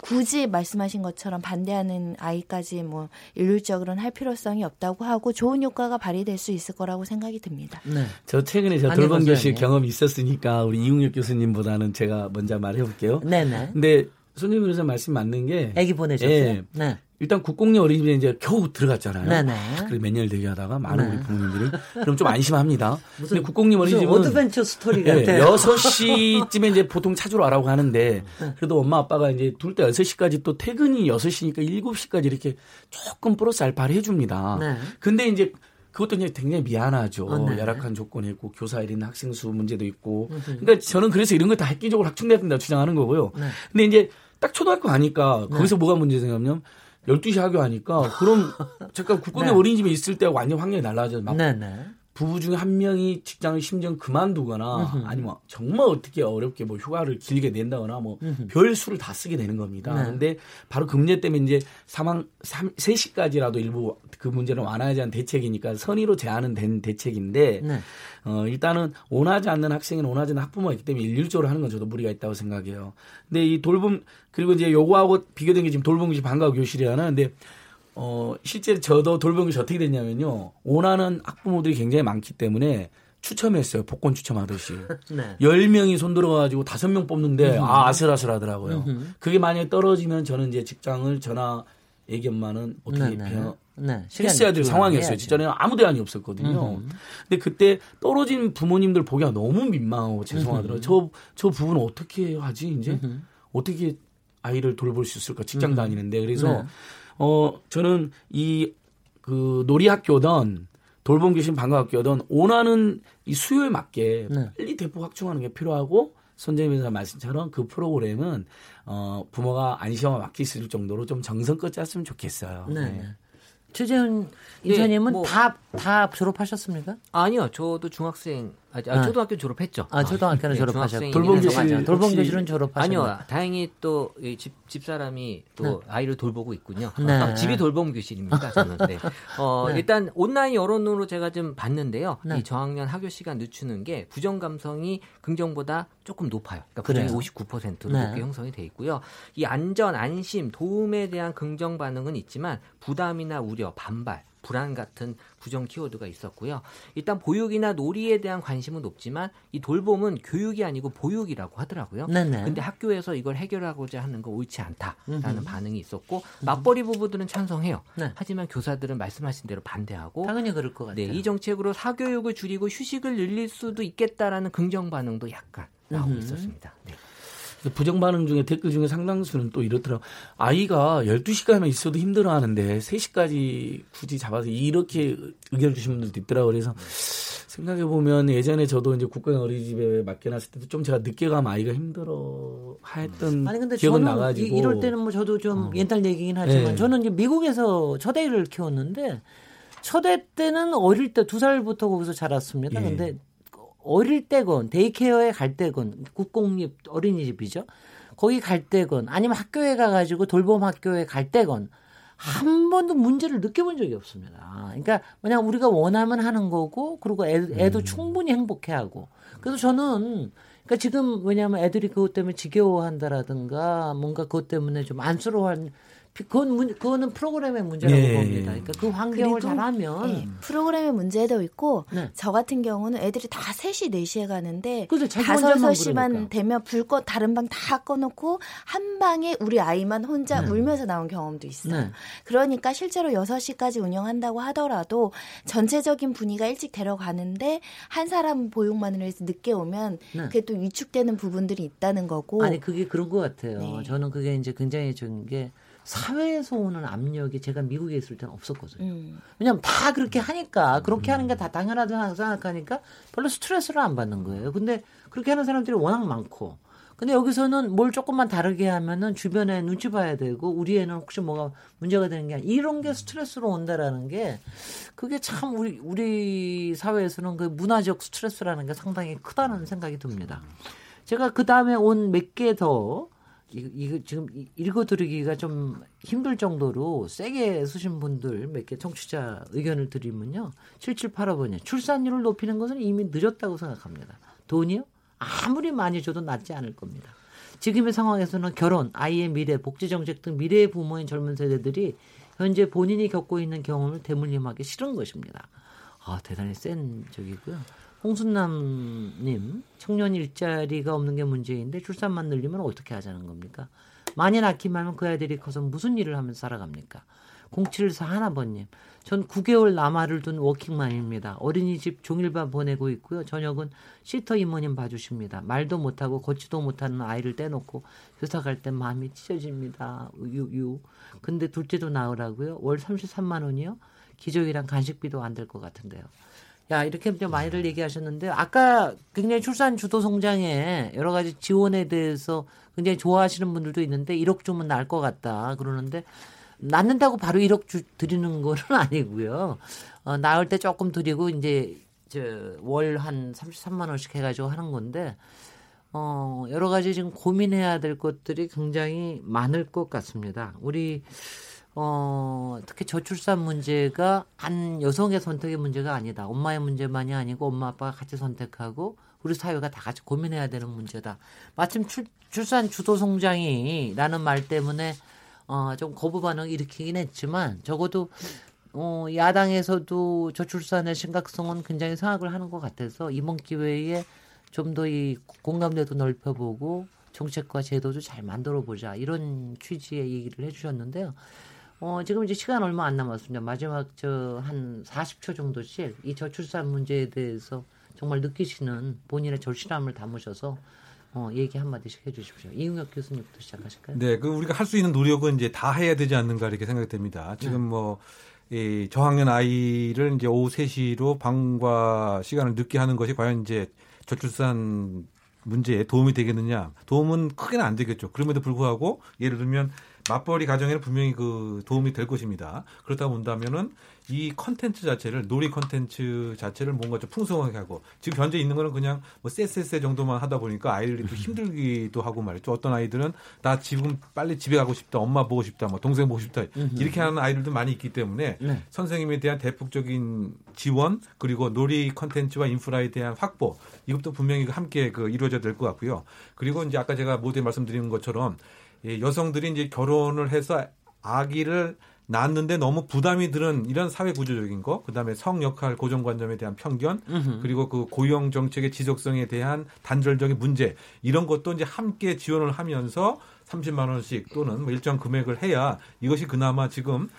굳이 말씀하신 것처럼 반대하는 아이까지 뭐 일률적으로는 할 필요성이 없다고 하고 좋은 효과가 발휘될 수 있을 거라고 생각이 듭니다. 네. 저 최근에 제가 돌봄 교실 경험이 있었으니까 우리 이윤혁 교수님보다는 제가 먼저 말해볼게요. 네네. 근데 손님 교수님 말씀 맞는 게 아기 보내셨어요. 예, 네. 일단 국공립 어린이집에 이제 겨우 들어갔잖아요. 네네. 그리고 몇 년을 대기하다가 많은 우리 부모님들이 그럼 좀 안심합니다. 근데 국공립 어린이집은 어드벤처 스토리 같아요. 예, 6시쯤에 이제 보통 찾으러 와라고 하는데 그래도 엄마 아빠가 이제 둘 때 6시까지 또 퇴근이 6시니까 7시까지 이렇게 조금 플러스 알파를 해줍니다. 네. 근데 이제 그것도 이제 굉장히 미안하죠. 열악한 조건이고 교사일이나 학생 수 문제도 있고. 그러니까 저는 그래서 이런 거 다 획기적으로 확충돼야 된다 주장하는 거고요. 네. 근데 이제 딱 초등학교 가니까 거기서 뭐가 문제냐면 12시 하교 하니까 그럼 잠깐 국공립 어린이집에 있을 때 완전 환경이 날라가죠. 막 부부 중에 한 명이 직장을 심지어 그만두거나 아니면 정말 어떻게 어렵게 뭐 휴가를 길게 낸다거나 뭐 별 수를 다 쓰게 되는 겁니다. 그런데 바로 그 문제 때문에 이제 3시까지라도 일부 그 문제를 완화하지 않은 대책이니까 선의로 제안은 된 대책인데 일단은 원하지 않는 학생은 원하지 않는 학부모가 있기 때문에 일률적으로 하는 건 저도 무리가 있다고 생각해요. 근데 이 돌봄 그리고 이제 요거하고 비교된 게 지금 돌봄교실 방과후 교실이라는 데 실제 저도 돌봄교실 어떻게 됐냐면요. 원하는 학부모들이 굉장히 많기 때문에 추첨했어요. 복권 추첨하듯이. 10명이 손 들어가지고 5명 뽑는데 아슬아슬 하더라고요. 그게 만약에 떨어지면 저는 이제 직장을 전화 애기 엄마는 어떻게 했어야 될 상황이었어요. 진짜는 아무 대안이 없었거든요. 근데 그때 떨어진 부모님들 보기가 너무 민망하고 죄송하더라고요. 저 부부는 어떻게 하지 이제? 어떻게 아이를 돌볼 수 있을까? 직장 다니는데. 그래서 저는 이 그 놀이학교든 돌봄교실 방과학교든 원하는 이 수요에 맞게 빨리 대폭 확충하는 게 필요하고 손재민 선생님 말씀처럼 그 프로그램은 부모가 안심하고 맡길 수 있을 정도로 좀 정성껏 짰으면 좋겠어요. 네. 최재훈 이사님은 다 졸업하셨습니까? 아니요, 저도 중학생. 초등학교 졸업했죠. 초등학교는 졸업하셨고. 돌봄교실은 졸업하셨죠. 아니요, 다행히 또 집사람이 또 아이를 돌보고 있군요. 집이 돌봄교실입니다, 저는. 네. 일단 온라인 여론으로 제가 좀 봤는데요. 이 저학년 학교 시간 늦추는 게 부정 감성이 긍정보다 조금 높아요. 그러니까 부정이 59%로 높게 형성이 돼 있고요. 이 안전, 안심, 도움에 대한 긍정 반응은 있지만 부담이나 우려, 반발, 불안 같은 부정 키워드가 있었고요. 일단 보육이나 놀이에 대한 관심은 높지만 이 돌봄은 교육이 아니고 보육이라고 하더라고요. 그런데 학교에서 이걸 해결하고자 하는 거 옳지 않다라는 반응이 있었고 맞벌이 부부들은 찬성해요. 하지만 교사들은 말씀하신 대로 반대하고 당연히 그럴 것 같아요. 네, 이 정책으로 사교육을 줄이고 휴식을 늘릴 수도 있겠다라는 긍정 반응도 약간 나오고 있었습니다. 네. 부정 반응 중에 댓글 중에 상당수는 또 이렇더라고. 아이가 12시간만 있어도 힘들어하는데 3시까지 굳이 잡아서 이렇게 의견 주신 분들도 있더라고요. 그래서 생각해보면 예전에 저도 이제 국가형 어린이집에 맡겨놨을 때도 좀 제가 늦게 가면 아이가 힘들어했던 기억은 나가지고. 이럴 때는 뭐 저도 좀 옛날 얘기긴 하지만 저는 이제 미국에서 첫애를 키웠는데 첫애 때는 어릴 때 2살부터 거기서 자랐습니다. 근데 어릴 때건 데이케어에 갈 때건 국공립 어린이집이죠. 거기 갈 때건 아니면 학교에 가가지고 돌봄 학교에 갈 때건 한 번도 문제를 느껴본 적이 없습니다. 그러니까 그냥 우리가 원하면 하는 거고, 그리고 애도 충분히 행복해하고. 그래서 저는 그러니까 지금 왜냐하면 애들이 그것 때문에 지겨워한다라든가 뭔가 그것 때문에 좀 안쓰러워하는 그거는 프로그램의 문제라고 봅니다. 그러니까 그 환경을 잘하면 프로그램의 문제도 있고 저 같은 경우는 애들이 다 3시, 4시에 가는데 5시만 되면 불꽃 다른 방 다 꺼놓고 한 방에 우리 아이만 혼자 울면서 나온 경험도 있어요. 그러니까 실제로 6시까지 운영한다고 하더라도 전체적인 분위기가 일찍 데려가는데 한 사람 보육만으로 해서 늦게 오면 그게 또 위축되는 부분들이 있다는 거고. 아니 그게 그런 것 같아요. 저는 그게 이제 굉장히 좋은 게 사회에서 오는 압력이 제가 미국에 있을 때는 없었거든요. 왜냐하면 다 그렇게 하니까 그렇게 하는 게 다 당연하다고 생각하니까 별로 스트레스를 안 받는 거예요. 근데 그렇게 하는 사람들이 워낙 많고, 근데 여기서는 뭘 조금만 다르게 하면은 주변에 눈치 봐야 되고 우리 애는 혹시 뭐가 문제가 되는 게 아니라 이런 게 스트레스로 온다라는 게 그게 참 우리 사회에서는 그 문화적 스트레스라는 게 상당히 크다는 생각이 듭니다. 제가 그 다음에 온 몇 개 더 이거 지금 읽어드리기가 좀 힘들 정도로 세게 쓰신 분들 몇 개 청취자 의견을 드리면요. 7785번이요. 출산율을 높이는 것은 이미 늦었다고 생각합니다. 돈이요? 아무리 많이 줘도 낫지 않을 겁니다. 지금의 상황에서는 결혼, 아이의 미래, 복지정책 등 미래의 부모인 젊은 세대들이 현재 본인이 겪고 있는 경험을 대물림하기 싫은 것입니다. 아, 대단히 센 적이고요. 홍순남님, 청년 일자리가 없는 게 문제인데 출산만 늘리면 어떻게 하자는 겁니까? 많이 낳기만 하면 그 아이들이 커서 무슨 일을 하면서 살아갑니까? 0741번님, 전 9개월 남아를 둔 워킹맘입니다. 어린이집 종일반 보내고 있고요. 저녁은 시터 이모님 봐주십니다. 말도 못하고 걷지도 못하는 아이를 떼놓고 회사 갈 때 마음이 찢어집니다. 유유. 근데 둘째도 낳으라고요? 월 33만 원이요? 기저귀랑 간식비도 안 될 것 같은데요. 야, 이렇게 많이들 얘기하셨는데, 아까 굉장히 출산 주도 성장에 여러 가지 지원에 대해서 굉장히 좋아하시는 분들도 있는데, 1억 주면 날 것 같다. 그러는데, 낳는다고 바로 1억 드리는 거는 아니고요. 낳을 때 조금 드리고, 이제, 월 한 33만 원씩 해가지고 하는 건데, 여러 가지 지금 고민해야 될 것들이 굉장히 많을 것 같습니다. 우리, 특히 저출산 문제가 한 여성의 선택의 문제가 아니다. 엄마의 문제만이 아니고 엄마 아빠가 같이 선택하고 우리 사회가 다 같이 고민해야 되는 문제다. 마침 출산 주도 성장이라는 말 때문에 좀 거부 반응을 일으키긴 했지만 적어도 야당에서도 저출산의 심각성은 굉장히 생각을 하는 것 같아서 이번 기회에 좀 더 이 공감대도 넓혀보고 정책과 제도도 잘 만들어보자 이런 취지의 얘기를 해주셨는데요. 지금 이제 시간 얼마 안 남았습니다. 마지막 한 40초 정도씩 이 저출산 문제에 대해서 정말 느끼시는 본인의 절실함을 담으셔서 얘기 한마디씩 해주십시오. 이윤혁 교수님부터 시작하실까요? 네, 그 우리가 할 수 있는 노력은 이제 다 해야 되지 않는가 이렇게 생각됩니다. 지금 이 저학년 아이를 이제 오후 3시로 방과 시간을 늦게 하는 것이 과연 이제 저출산 문제에 도움이 되겠느냐? 도움은 크게는 안 되겠죠. 그럼에도 불구하고 예를 들면 맞벌이 가정에는 분명히 그 도움이 될 것입니다. 그렇다고 본다면은 이 컨텐츠 자체를 놀이 컨텐츠 자체를 뭔가 좀 풍성하게 하고 지금 현재 있는 거는 그냥 뭐 쎄쎄쎄 정도만 하다 보니까 아이들이 또 힘들기도 하고 말이죠. 어떤 아이들은 나 지금 빨리 집에 가고 싶다, 엄마 보고 싶다, 뭐 동생 보고 싶다 이렇게 하는 아이들도 많이 있기 때문에 선생님에 대한 대폭적인 지원 그리고 놀이 컨텐츠와 인프라에 대한 확보 이것도 분명히 함께 그 이루어져야 될 것 같고요. 그리고 이제 아까 제가 모두에 말씀드린 것처럼 여성들이 이제 결혼을 해서 아기를 낳았는데 너무 부담이 드는 이런 사회 구조적인 거, 그다음에 성 역할 고정관념에 대한 편견, 그리고 그 고용 정책의 지속성에 대한 단절적인 문제 이런 것도 이제 함께 지원을 하면서 30만 원씩 또는 뭐 일정 금액을 해야 이것이 그나마 지금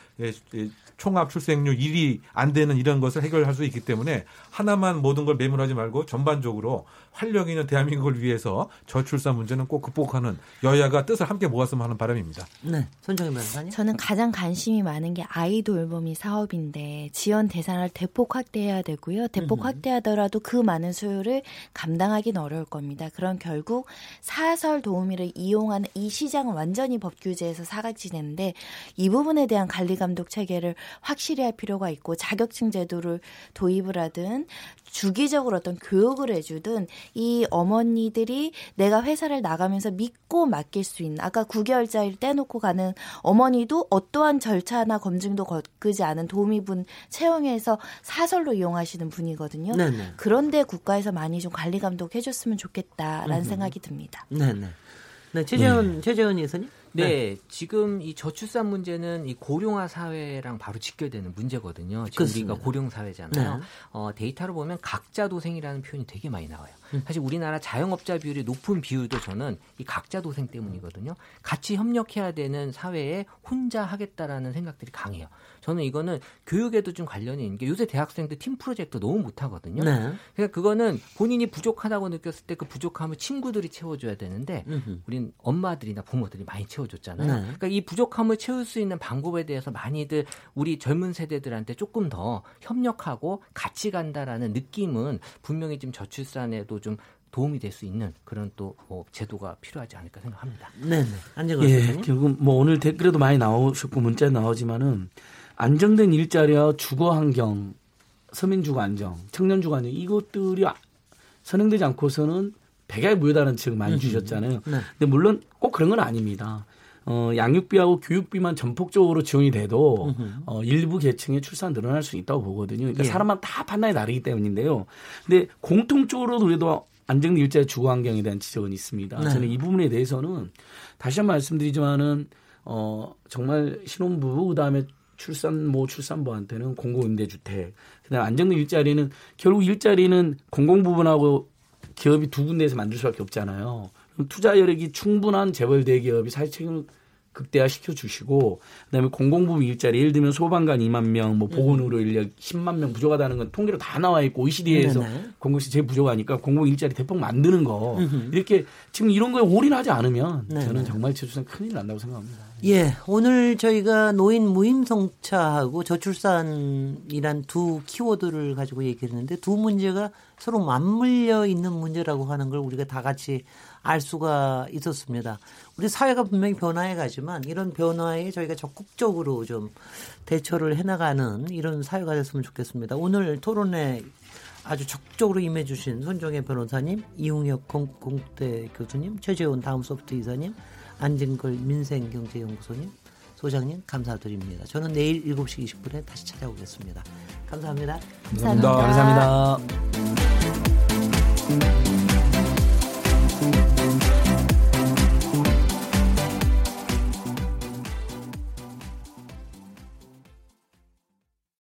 총합 출생률 1이 안 되는 이런 것을 해결할 수 있기 때문에 하나만 모든 걸 매몰하지 말고 전반적으로 활력 있는 대한민국을 위해서 저출산 문제는 꼭 극복하는 여야가 뜻을 함께 모았으면 하는 바람입니다. 네, 손정희 변호사님. 저는 가장 관심이 많은 게 아이 돌보미 사업인데 지원 대상을 대폭 확대해야 되고요. 대폭 확대하더라도 그 많은 수요를 감당하기는 어려울 겁니다. 그럼 결국 사설 도우미를 이용하는 이 시장은 완전히 법규제에서 사각지대인데 이 부분에 대한 관리감독 체계를 확실히 할 필요가 있고 자격증 제도를 도입을 하든 주기적으로 어떤 교육을 해주든 이 어머니들이 내가 회사를 나가면서 믿고 맡길 수 있는 아까 9개월짜리를 떼놓고 가는 어머니도 어떠한 절차나 검증도 거치지 않은 도우미분 채용해서 사설로 이용하시는 분이거든요. 네네. 그런데 국가에서 많이 좀 관리감독 해줬으면 좋겠다라는 생각이 듭니다. 네네. 네, 최재원 예선님. 네, 지금 이 저출산 문제는 이 고령화 사회랑 바로 직결되는 문제거든요. 지금 그렇습니다. 우리가 고령 사회잖아요. 네. 데이터로 보면 각자 도생이라는 표현이 되게 많이 나와요. 사실 우리나라 자영업자 비율이 높은 비율도 저는 이 각자 도생 때문이거든요. 같이 협력해야 되는 사회에 혼자 하겠다라는 생각들이 강해요. 저는 이거는 교육에도 좀 관련이 있는 게 요새 대학생들 팀 프로젝트 너무 못하거든요. 네. 그러니까 그거는 본인이 부족하다고 느꼈을 때 그 부족함을 친구들이 채워줘야 되는데 우린 엄마들이나 부모들이 많이 채워줬잖아요. 네. 그러니까 이 부족함을 채울 수 있는 방법에 대해서 많이들 우리 젊은 세대들한테 조금 더 협력하고 같이 간다라는 느낌은 분명히 지금 저출산에도 좀 도움이 될 수 있는 그런 또 제도가 필요하지 않을까 생각합니다. 네, 안정환 선생님. 결국 뭐 오늘 댓글에도 많이 나오셨고 문자에 나오지만은 안정된 일자리와 주거 환경, 서민 주거 안정, 청년 주거 안정 이것들이 선행되지 않고서는 백야의 무효다라는 지적 많이 주셨잖아요. 네. 근데 물론 꼭 그런 건 아닙니다. 양육비하고 교육비만 전폭적으로 지원이 돼도 일부 계층의 출산 늘어날 수 있다고 보거든요. 그러니까 예. 사람마다 다 판단이 다르기 때문인데요. 근데 공통적으로 그래도 안정된 일자리 주거 환경에 대한 지적은 있습니다. 네. 저는 이 부분에 대해서는 다시 한번 말씀드리지만은 정말 신혼부부 그다음에 출산부한테는 공공임대주택, 그다음 안정된 일자리는 결국 일자리는 공공부분하고 기업이 두 군데에서 만들 수밖에 없잖아요. 그럼 투자 여력이 충분한 재벌 대기업이 사회 책임을 극대화시켜 주시고 그다음에 공공부문 일자리 예를 들면 소방관 2만 명, 뭐 보건의료 인력 10만 명 부족하다는 건 통계로 다 나와 있고 OECD에서 공공시 제일 부족하니까 공공 일자리 대폭 만드는 거 이렇게 지금 이런 거에 올인하지 않으면 네네. 저는 정말 저출산 큰일 난다고 생각합니다. 예, 오늘 저희가 노인 무임성차하고 저출산이란 두 키워드를 가지고 얘기를 했는데 두 문제가 서로 맞물려 있는 문제라고 하는 걸 우리가 다 같이 알 수가 있었습니다. 우리 사회가 분명히 변화해가지만 이런 변화에 저희가 적극적으로 좀 대처를 해나가는 이런 사회가 됐으면 좋겠습니다. 오늘 토론에 아주 적극적으로 임해주신 손정혜 변호사님, 이윤혁 공대 교수님, 최재훈 다음 소프트 이사님, 안진걸 민생경제연구소님, 소장님 감사드립니다. 저는 내일 7시 20분에 다시 찾아오겠습니다. 감사합니다. 감사합니다. 감사합니다. 감사합니다.